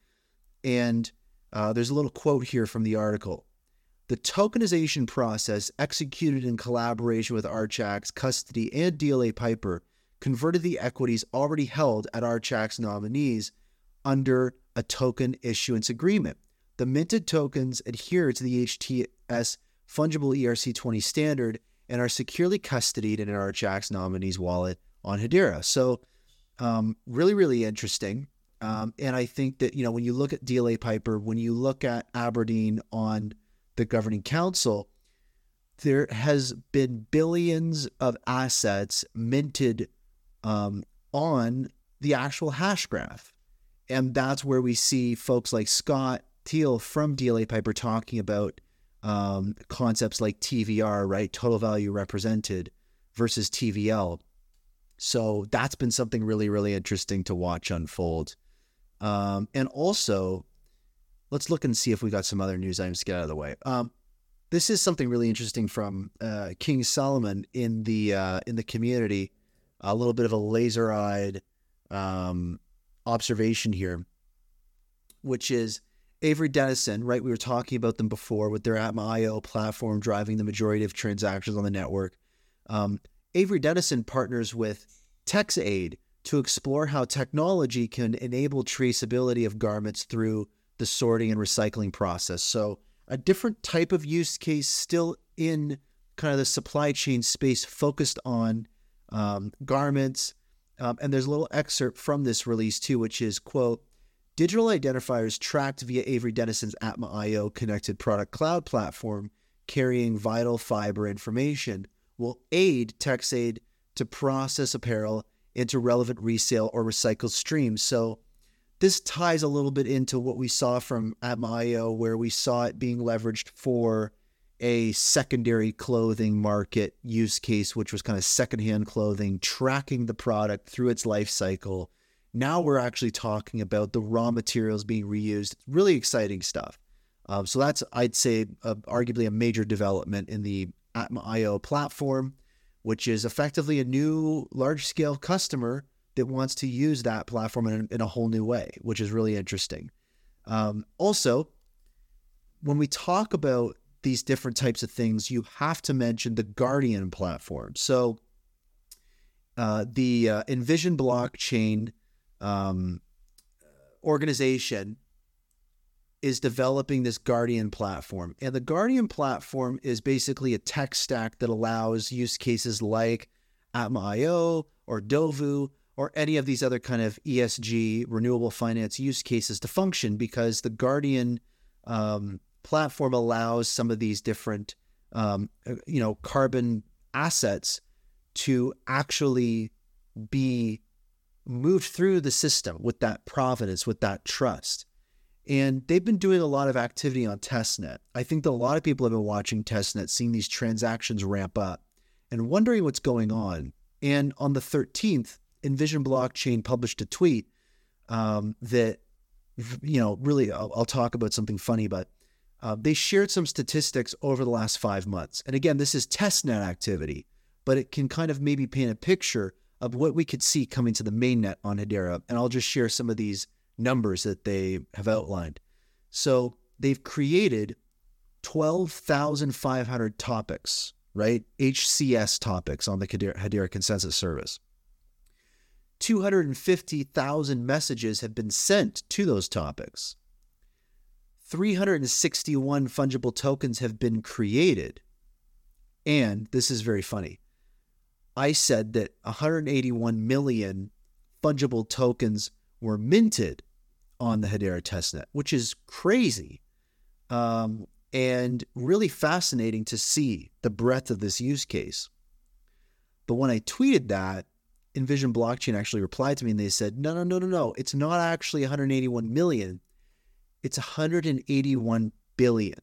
And uh, there's a little quote here from the article. The tokenization process executed in collaboration with Archax, Custody, and D L A Piper converted the equities already held at Archax nominees under a token issuance agreement. The minted tokens adhere to the H T S fungible E R C twenty standard and are securely custodied in an Archax nominees wallet on Hedera. So um, really, really interesting. Um, and I think that, you know, when you look at D L A Piper, when you look at Aberdeen on the governing council, there has been billions of assets minted um, on the actual Hashgraph. And that's where we see folks like Scott Teal from D L A Piper talking about um, concepts like T V R, right? Total value represented versus T V L. So that's been something really, really interesting to watch unfold. Um, and also, let's look and see if we got some other news items to get out of the way. Um, this is something really interesting from uh, King Solomon in the uh, in the community. A little bit of a laser-eyed um, observation here, which is Avery Dennison, right? We were talking about them before with their Atma dot I O platform driving the majority of transactions on the network. Um Avery Dennison partners with TexAid to explore how technology can enable traceability of garments through the sorting and recycling process. So a different type of use case still in kind of the supply chain space focused on um, garments. Um, and there's a little excerpt from this release too, which is, quote, digital identifiers tracked via Avery Dennison's Atma dot I O connected product cloud platform carrying vital fiber information will aid TaxAid to process apparel into relevant resale or recycled streams. So this ties a little bit into what we saw from Atma dot I O, where we saw it being leveraged for a secondary clothing market use case, which was kind of secondhand clothing, tracking the product through its life cycle. Now we're actually talking about the raw materials being reused. It's really exciting stuff. Um, so that's, I'd say, uh, arguably a major development in the Atma dot I O platform, which is effectively a new large-scale customer that wants to use that platform in, in a whole new way, which is really interesting. Um, also, when we talk about these different types of things, you have to mention the Guardian platform. So uh, the uh, Envision Blockchain um, organization is developing this Guardian platform. And the Guardian platform is basically a tech stack that allows use cases like Atma dot I O or Dovu or any of these other kind of E S G, renewable finance use cases to function, because the Guardian um, platform allows some of these different, um, you know, carbon assets to actually be moved through the system with that provenance, with that trust. And they've been doing a lot of activity on testnet. I think that a lot of people have been watching testnet, seeing these transactions ramp up and wondering what's going on. And on the thirteenth, Envision Blockchain published a tweet um, that, you know, really, I'll, I'll talk about something funny, but uh, they shared some statistics over the last five months. And again, this is testnet activity, but it can kind of maybe paint a picture of what we could see coming to the mainnet on Hedera. And I'll just share some of these numbers that they have outlined. So they've created twelve thousand five hundred topics, right? H C S topics on the Hedera consensus service. two hundred fifty thousand messages have been sent to those topics. three hundred sixty-one fungible tokens have been created. And this is very funny. I said that one hundred eighty-one million fungible tokens were minted on the Hedera testnet, which is crazy um, and really fascinating to see the breadth of this use case. But when I tweeted that, Envision Blockchain actually replied to me and they said, no, no, no, no, no. It's not actually one hundred eighty-one million. It's one hundred eighty-one billion.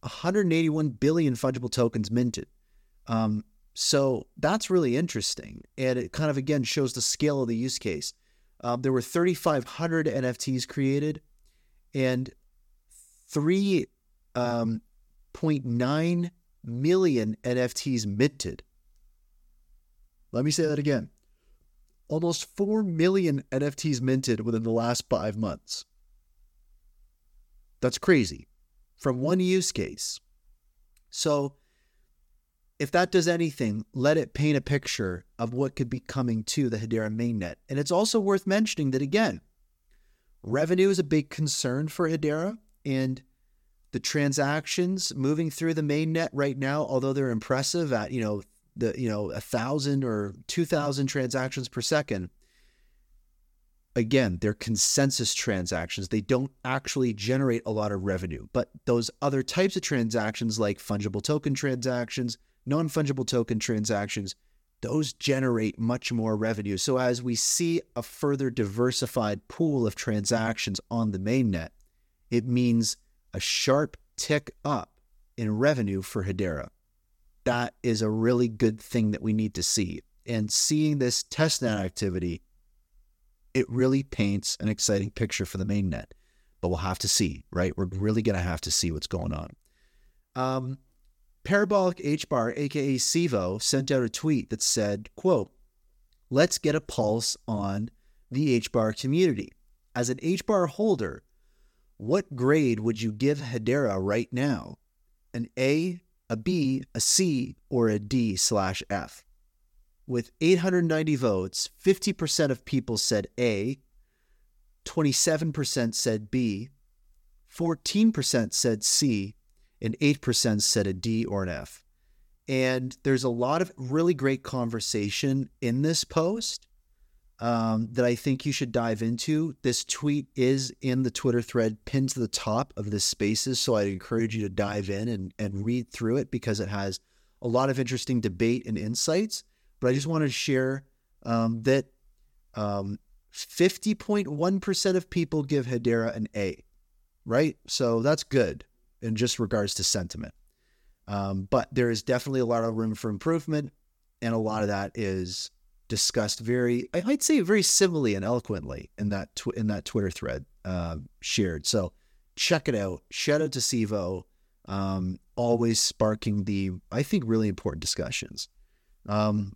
one hundred eighty-one billion fungible tokens minted. Um, so that's really interesting. And it kind of, again, shows the scale of the use case. Um, there were three thousand five hundred N F Ts created and three point nine million N F Ts minted. Let me say that again. Almost four million N F Ts minted within the last five months. That's crazy from one use case. So if that does anything, let it paint a picture of what could be coming to the Hedera mainnet. And it's also worth mentioning that, again, revenue is a big concern for Hedera, and the transactions moving through the mainnet right now, although they're impressive at, you know, the, you know, a thousand or two thousand transactions per second. Again, they're consensus transactions. They don't actually generate a lot of revenue, but those other types of transactions like fungible token transactions, non-fungible token transactions, those generate much more revenue. So as we see a further diversified pool of transactions on the mainnet, it means a sharp tick up in revenue for Hedera. That is a really good thing that we need to see. And seeing this testnet activity, it really paints an exciting picture for the mainnet. But we'll have to see, right? We're really going to have to see what's going on. Um... Parabolic H B A R, aka Sivo, sent out a tweet that said, quote, let's get a pulse on the H B A R community. As an H B A R holder, what grade would you give Hedera right now? An A, a B, a C, or a D slash F? With eight hundred ninety votes, fifty percent of people said A, twenty-seven percent said B, fourteen percent said C, and eight percent said a D or an F. And there's a lot of really great conversation in this post um, that I think you should dive into. This tweet is in the Twitter thread pinned to the top of this Spaces, so I'd encourage you to dive in and, and read through it because it has a lot of interesting debate and insights. But I just wanted to share um, that um, fifty point one percent of people give Hedera an A, right? So that's good in just regards to sentiment. Um, but there is definitely a lot of room for improvement, and a lot of that is discussed very, I might say, very civilly and eloquently in that tw- in that Twitter thread uh, shared. So check it out. Shout out to Sivo, um, always sparking the, I think, really important discussions. Um,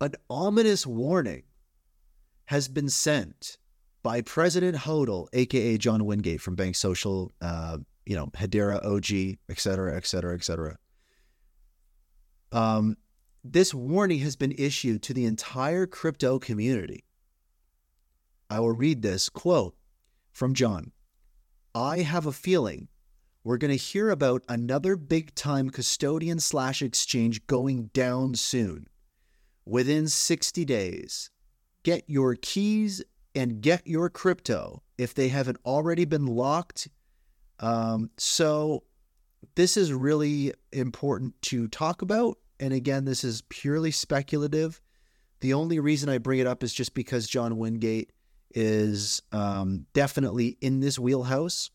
an ominous warning has been sent by President Hodel, aka John Wingate from Bank Social. Uh, You know, Hedera, O G, et cetera, et cetera, et cetera. Um, this warning has been issued to the entire crypto community. I will read this quote from John. I have a feeling we're going to hear about another big-time custodian slash exchange going down soon. Within sixty days, get your keys and get your crypto if they haven't already been locked. Um, so this is really important to talk about. And again, this is purely speculative. The only reason I bring it up is just because John Wingate is, um, definitely in this wheelhouse.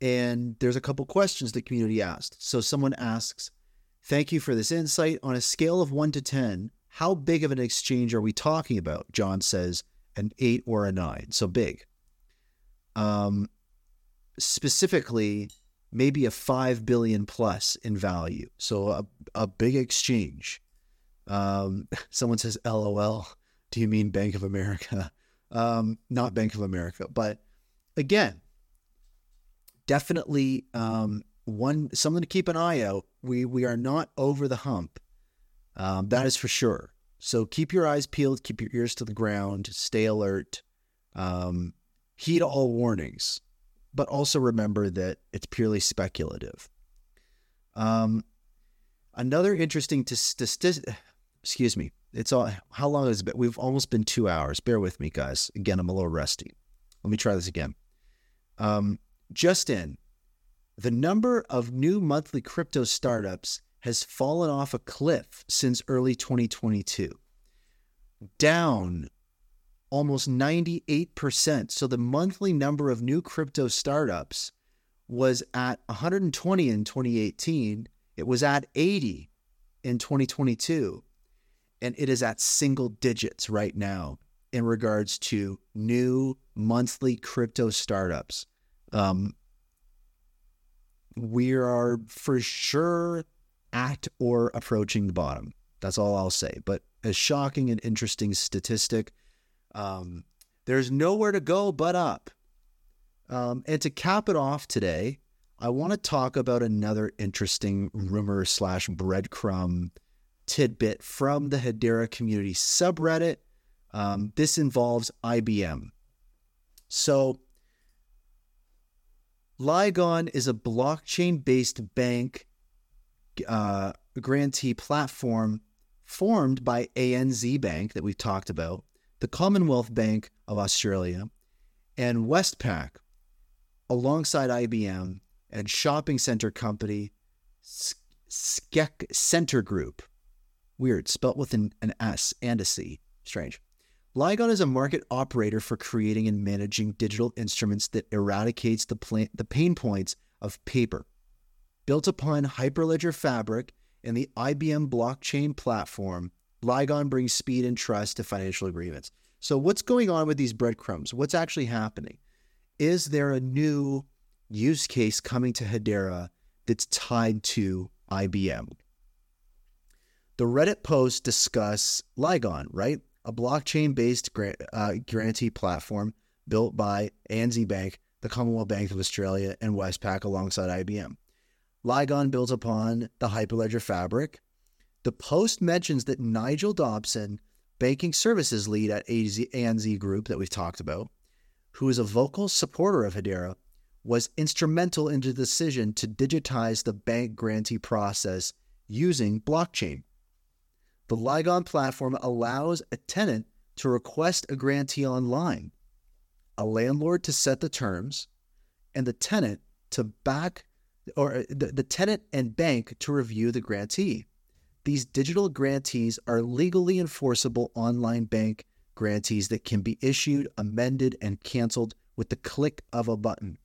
And there's a couple questions the community asked. So someone asks, thank you for this insight. On a scale of one to ten, how big of an exchange are we talking about? John says an eight or a nine. So big. Um, Specifically, maybe a five billion plus in value. So a, a big exchange. Um, someone says, L O L, do you mean Bank of America? Um, not Bank of America. But again, definitely um, one something to keep an eye out. We, we are not over the hump. Um, that is for sure. So keep your eyes peeled, keep your ears to the ground, stay alert, um, heed all warnings. But also remember that it's purely speculative. Um, another interesting to statistic, excuse me, it's all, how long has it been? We've almost been two hours. Bear with me, guys. Again, I'm a little rusty. Let me try this again. Um, just in, the number of new monthly crypto startups has fallen off a cliff since early twenty twenty-two. Down almost ninety-eight percent. So the monthly number of new crypto startups was at one hundred twenty in twenty eighteen. It was at eighty in twenty twenty-two. And it is at single digits right now in regards to new monthly crypto startups. Um, we are for sure at or approaching the bottom. That's all I'll say. But a shocking and interesting statistic. Um, there's nowhere to go but up. Um, and to cap it off today, I want to talk about another interesting rumor slash breadcrumb tidbit from the Hedera community subreddit. Um, this involves I B M. So Lygon is a blockchain-based bank uh, grantee platform formed by A N Z Bank that we've talked about, the Commonwealth Bank of Australia, and Westpac, alongside I B M and shopping center company Skek Center Group. Weird, spelt with an, an S and a C. Strange. Lygon is a market operator for creating and managing digital instruments that eradicates the, plan- the pain points of paper. Built upon Hyperledger Fabric and the I B M blockchain platform, Lygon brings speed and trust to financial agreements. So what's going on with these breadcrumbs? What's actually happening? Is there a new use case coming to Hedera that's tied to I B M? The Reddit posts discuss Lygon, right? A blockchain-based grant, uh, grantee platform built by A N Z Bank, the Commonwealth Bank of Australia, and Westpac alongside I B M. Lygon builds upon the Hyperledger Fabric. The post mentions that Nigel Dobson, banking services lead at A N Z Group that we've talked about, who is a vocal supporter of Hedera, was instrumental in the decision to digitize the bank grantee process using blockchain. The Lygon platform allows a tenant to request a grantee online, a landlord to set the terms, and the tenant to back or the, the tenant and bank to review the grantee. These digital grantees are legally enforceable online bank grantees that can be issued, amended, and canceled with the click of a button.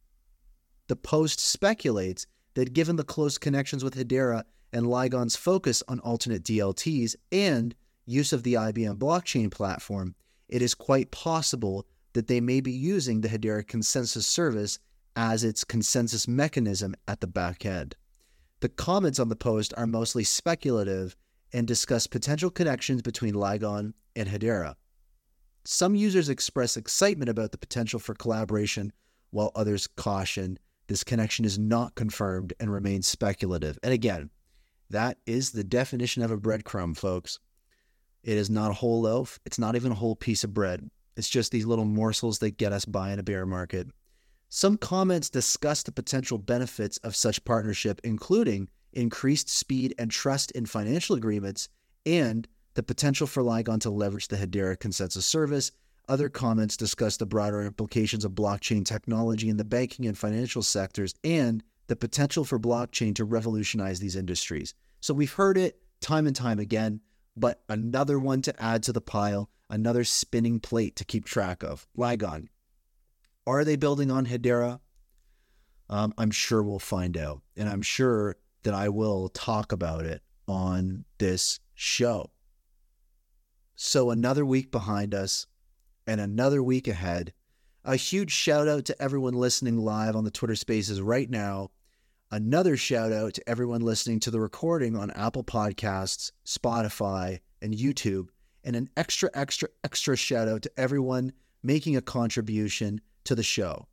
The Post speculates that given the close connections with Hedera and Lygon's focus on alternate D L Ts and use of the I B M blockchain platform, it is quite possible that they may be using the Hedera consensus service as its consensus mechanism at the back end. The comments on the Post are mostly speculative and discuss potential connections between Lygon and Hedera. Some users express excitement about the potential for collaboration, while others caution this connection is not confirmed and remains speculative. And again, that is the definition of a breadcrumb, folks. It is not a whole loaf. It's not even a whole piece of bread. It's just these little morsels that get us by in a bear market. Some comments discuss the potential benefits of such partnership, including increased speed and trust in financial agreements and the potential for Lygon to leverage the Hedera consensus service. Other comments discuss the broader implications of blockchain technology in the banking and financial sectors and the potential for blockchain to revolutionize these industries. So we've heard it time and time again, but another one to add to the pile, another spinning plate to keep track of. Lygon. Are they building on Hedera? Um, I'm sure we'll find out. And I'm sure that I will talk about it on this show. So another week behind us and another week ahead. A huge shout out to everyone listening live on the Twitter Spaces right now. Another shout out to everyone listening to the recording on Apple Podcasts, Spotify, and YouTube. And an extra, extra, extra shout out to everyone making a contribution to the show,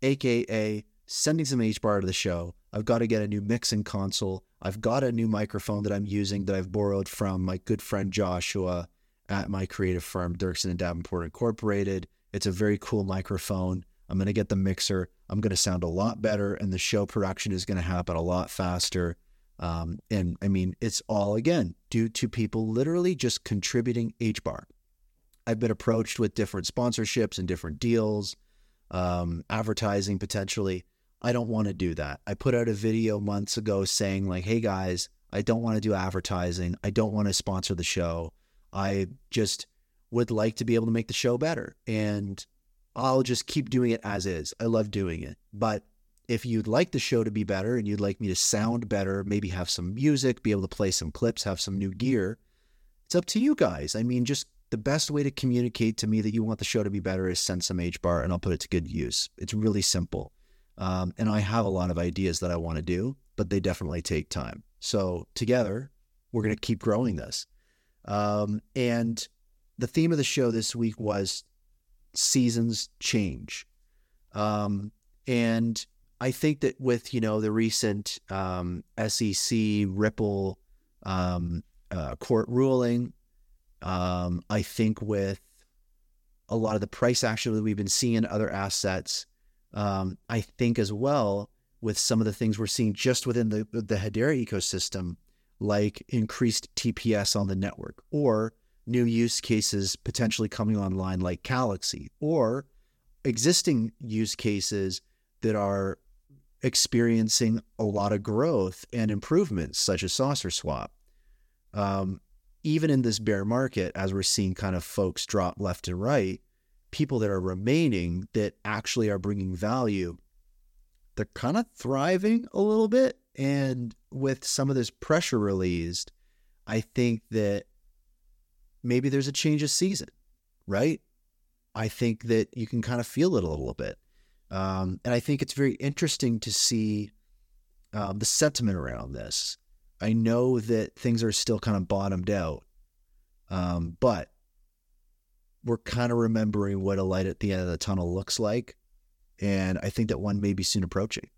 aka sending some H B A R to the show. I've got to get a new mixing console. I've got a new microphone that I'm using that I've borrowed from my good friend Joshua at my creative firm, Dirksen and Davenport Incorporated. It's a very cool microphone. I'm going to get the mixer. I'm going to sound a lot better, and the show production is going to happen a lot faster. Um, and I mean, it's all, again, due to people literally just contributing H B A R. I've been approached with different sponsorships and different deals. Um, advertising potentially. I don't want to do that. I put out a video months ago saying like, hey guys, I don't want to do advertising. I don't want to sponsor the show. I just would like to be able to make the show better, and I'll just keep doing it as is. I love doing it. But if you'd like the show to be better and you'd like me to sound better, maybe have some music, be able to play some clips, have some new gear, it's up to you guys. I mean, just the best way to communicate to me that you want the show to be better is send some H B A R and I'll put it to good use. It's really simple. Um, and I have a lot of ideas that I want to do, but they definitely take time. So together, we're going to keep growing this. Um, and the theme of the show this week was seasons change. Um, and I think that with, you know, the recent um, S E C Ripple um, uh, court ruling, Um, I think with a lot of the price action that we've been seeing in other assets, um, I think as well with some of the things we're seeing just within the, the Hedera ecosystem, like increased T P S on the network or new use cases potentially coming online like Calaxy, or existing use cases that are experiencing a lot of growth and improvements such as SaucerSwap. Um, Even in this bear market, as we're seeing kind of folks drop left and right, people that are remaining that actually are bringing value, they're kind of thriving a little bit. And with some of this pressure released, I think that maybe there's a change of season, right? I think that you can kind of feel it a little bit. Um, and I think it's very interesting to see um, the sentiment around this. I know that things are still kind of bottomed out, um, but we're kind of remembering what a light at the end of the tunnel looks like. And I think that one may be soon approaching.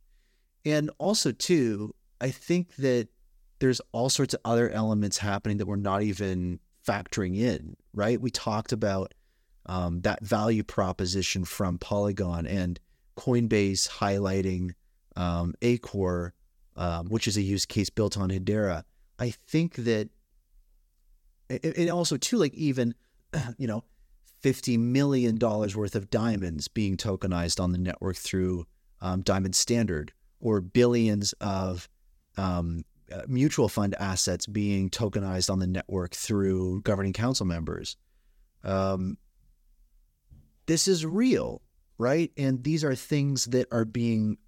And also, too, I think that there's all sorts of other elements happening that we're not even factoring in, right? We talked about um, that value proposition from Polygon and Coinbase highlighting um, Acore, um, which is a use case built on Hedera. I think that it, it also too, like even, you know, fifty million dollars worth of diamonds being tokenized on the network through um, Diamond Standard, or billions of um, mutual fund assets being tokenized on the network through governing council members. Um, this is real, right? And these are things that are being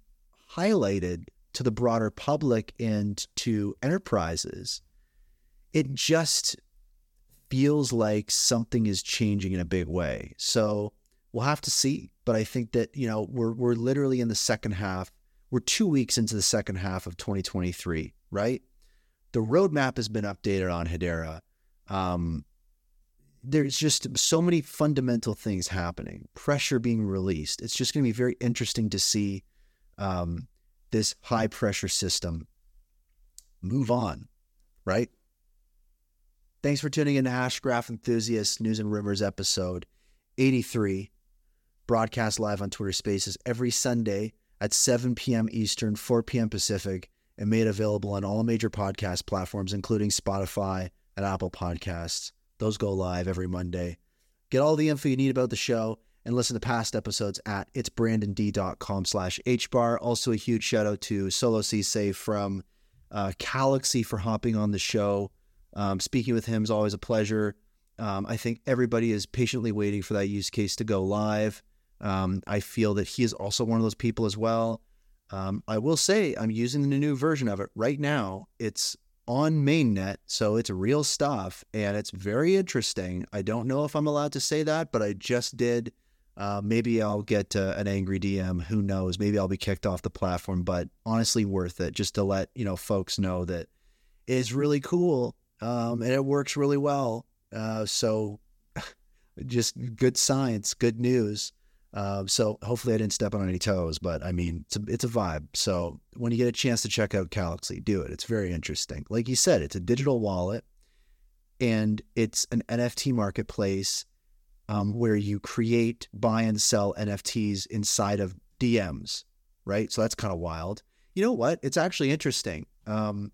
highlighted to the broader public and to enterprises. It just feels like something is changing in a big way. So we'll have to see. But I think that, you know, we're we're literally in the second half. We're two weeks into the second half of twenty twenty-three, right? The roadmap has been updated on Hedera. Um, there's just so many fundamental things happening, pressure being released. It's just going to be very interesting to see um, this high pressure system move on, right? Thanks for tuning in to Hashgraph Enthusiasts News and Rumors episode eighty-three, broadcast live on Twitter Spaces every Sunday at seven p.m. Eastern, four p.m. Pacific, and made available on all major podcast platforms, including Spotify and Apple Podcasts. Those go live every Monday. Get all the info you need about the show and listen to past episodes at its brandon d dot com slash h bar. Also, a huge shout out to Solo Ceesay from uh, Calaxy for hopping on the show. Um, speaking with him is always a pleasure. Um, I think everybody is patiently waiting for that use case to go live. Um, I feel that he is also one of those people as well. Um, I will say I'm using the new version of it right now. It's on mainnet, so it's real stuff, and it's very interesting. I don't know if I'm allowed to say that, but I just did. Uh, maybe I'll get uh, an angry D M. Who knows? Maybe I'll be kicked off the platform, but honestly worth it just to let, you know, folks know that it's really cool, um, and it works really well. Uh, so just good science, good news. Uh, so hopefully I didn't step on any toes, but I mean, it's a, it's a vibe. So when you get a chance to check out Calaxy, do it. It's very interesting. Like you said, it's a digital wallet and it's an N F T marketplace um, where you create, buy and sell N F Ts inside of D Ms, right? So that's kind of wild. You know what? It's actually interesting. Um,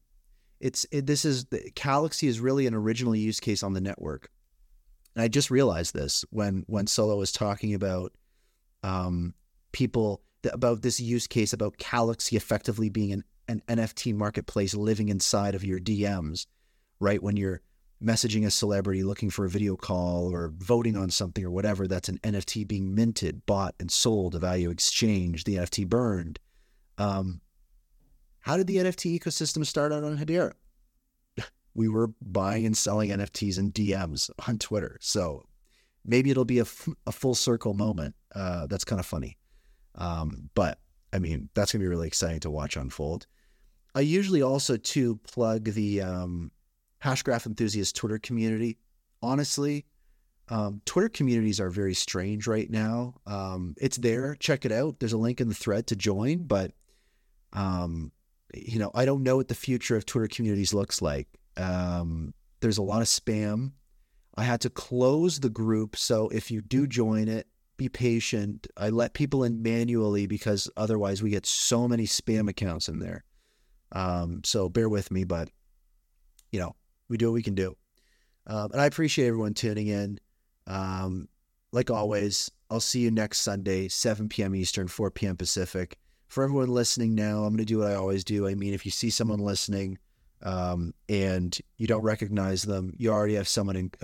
it's it, this is Calaxy is really an original use case on the network. And I just realized this when, when Solo was talking about Um, people th- about this use case about Calaxy effectively being an, an N F T marketplace living inside of your D Ms, right? When you're messaging a celebrity looking for a video call or voting on something or whatever, that's an N F T being minted, bought, and sold, a value exchange, the N F T burned. Um, how did the N F T ecosystem start out on Hedera? We were buying and selling N F Ts and D Ms on Twitter. So maybe it'll be a, f- a full circle moment. Uh, that's kind of funny. Um, but I mean, that's going to be really exciting to watch unfold. I usually also too plug the um, Hashgraph Enthusiast Twitter community. Honestly, um, Twitter communities are very strange right now. Um, it's there. Check it out. There's a link in the thread to join. But, um, you know, I don't know what the future of Twitter communities looks like. Um, there's a lot of spam. I had to close the group. So if you do join it, be patient. I let people in manually because otherwise we get so many spam accounts in there. Um, so bear with me, but you know, we do what we can do. Um, and I appreciate everyone tuning in. Um, like always, I'll see you next Sunday, seven p.m. Eastern, four p.m. Pacific. For everyone listening now, I'm going to do what I always do. I mean, if you see someone listening um, and you don't recognize them, you already have someone in, uh,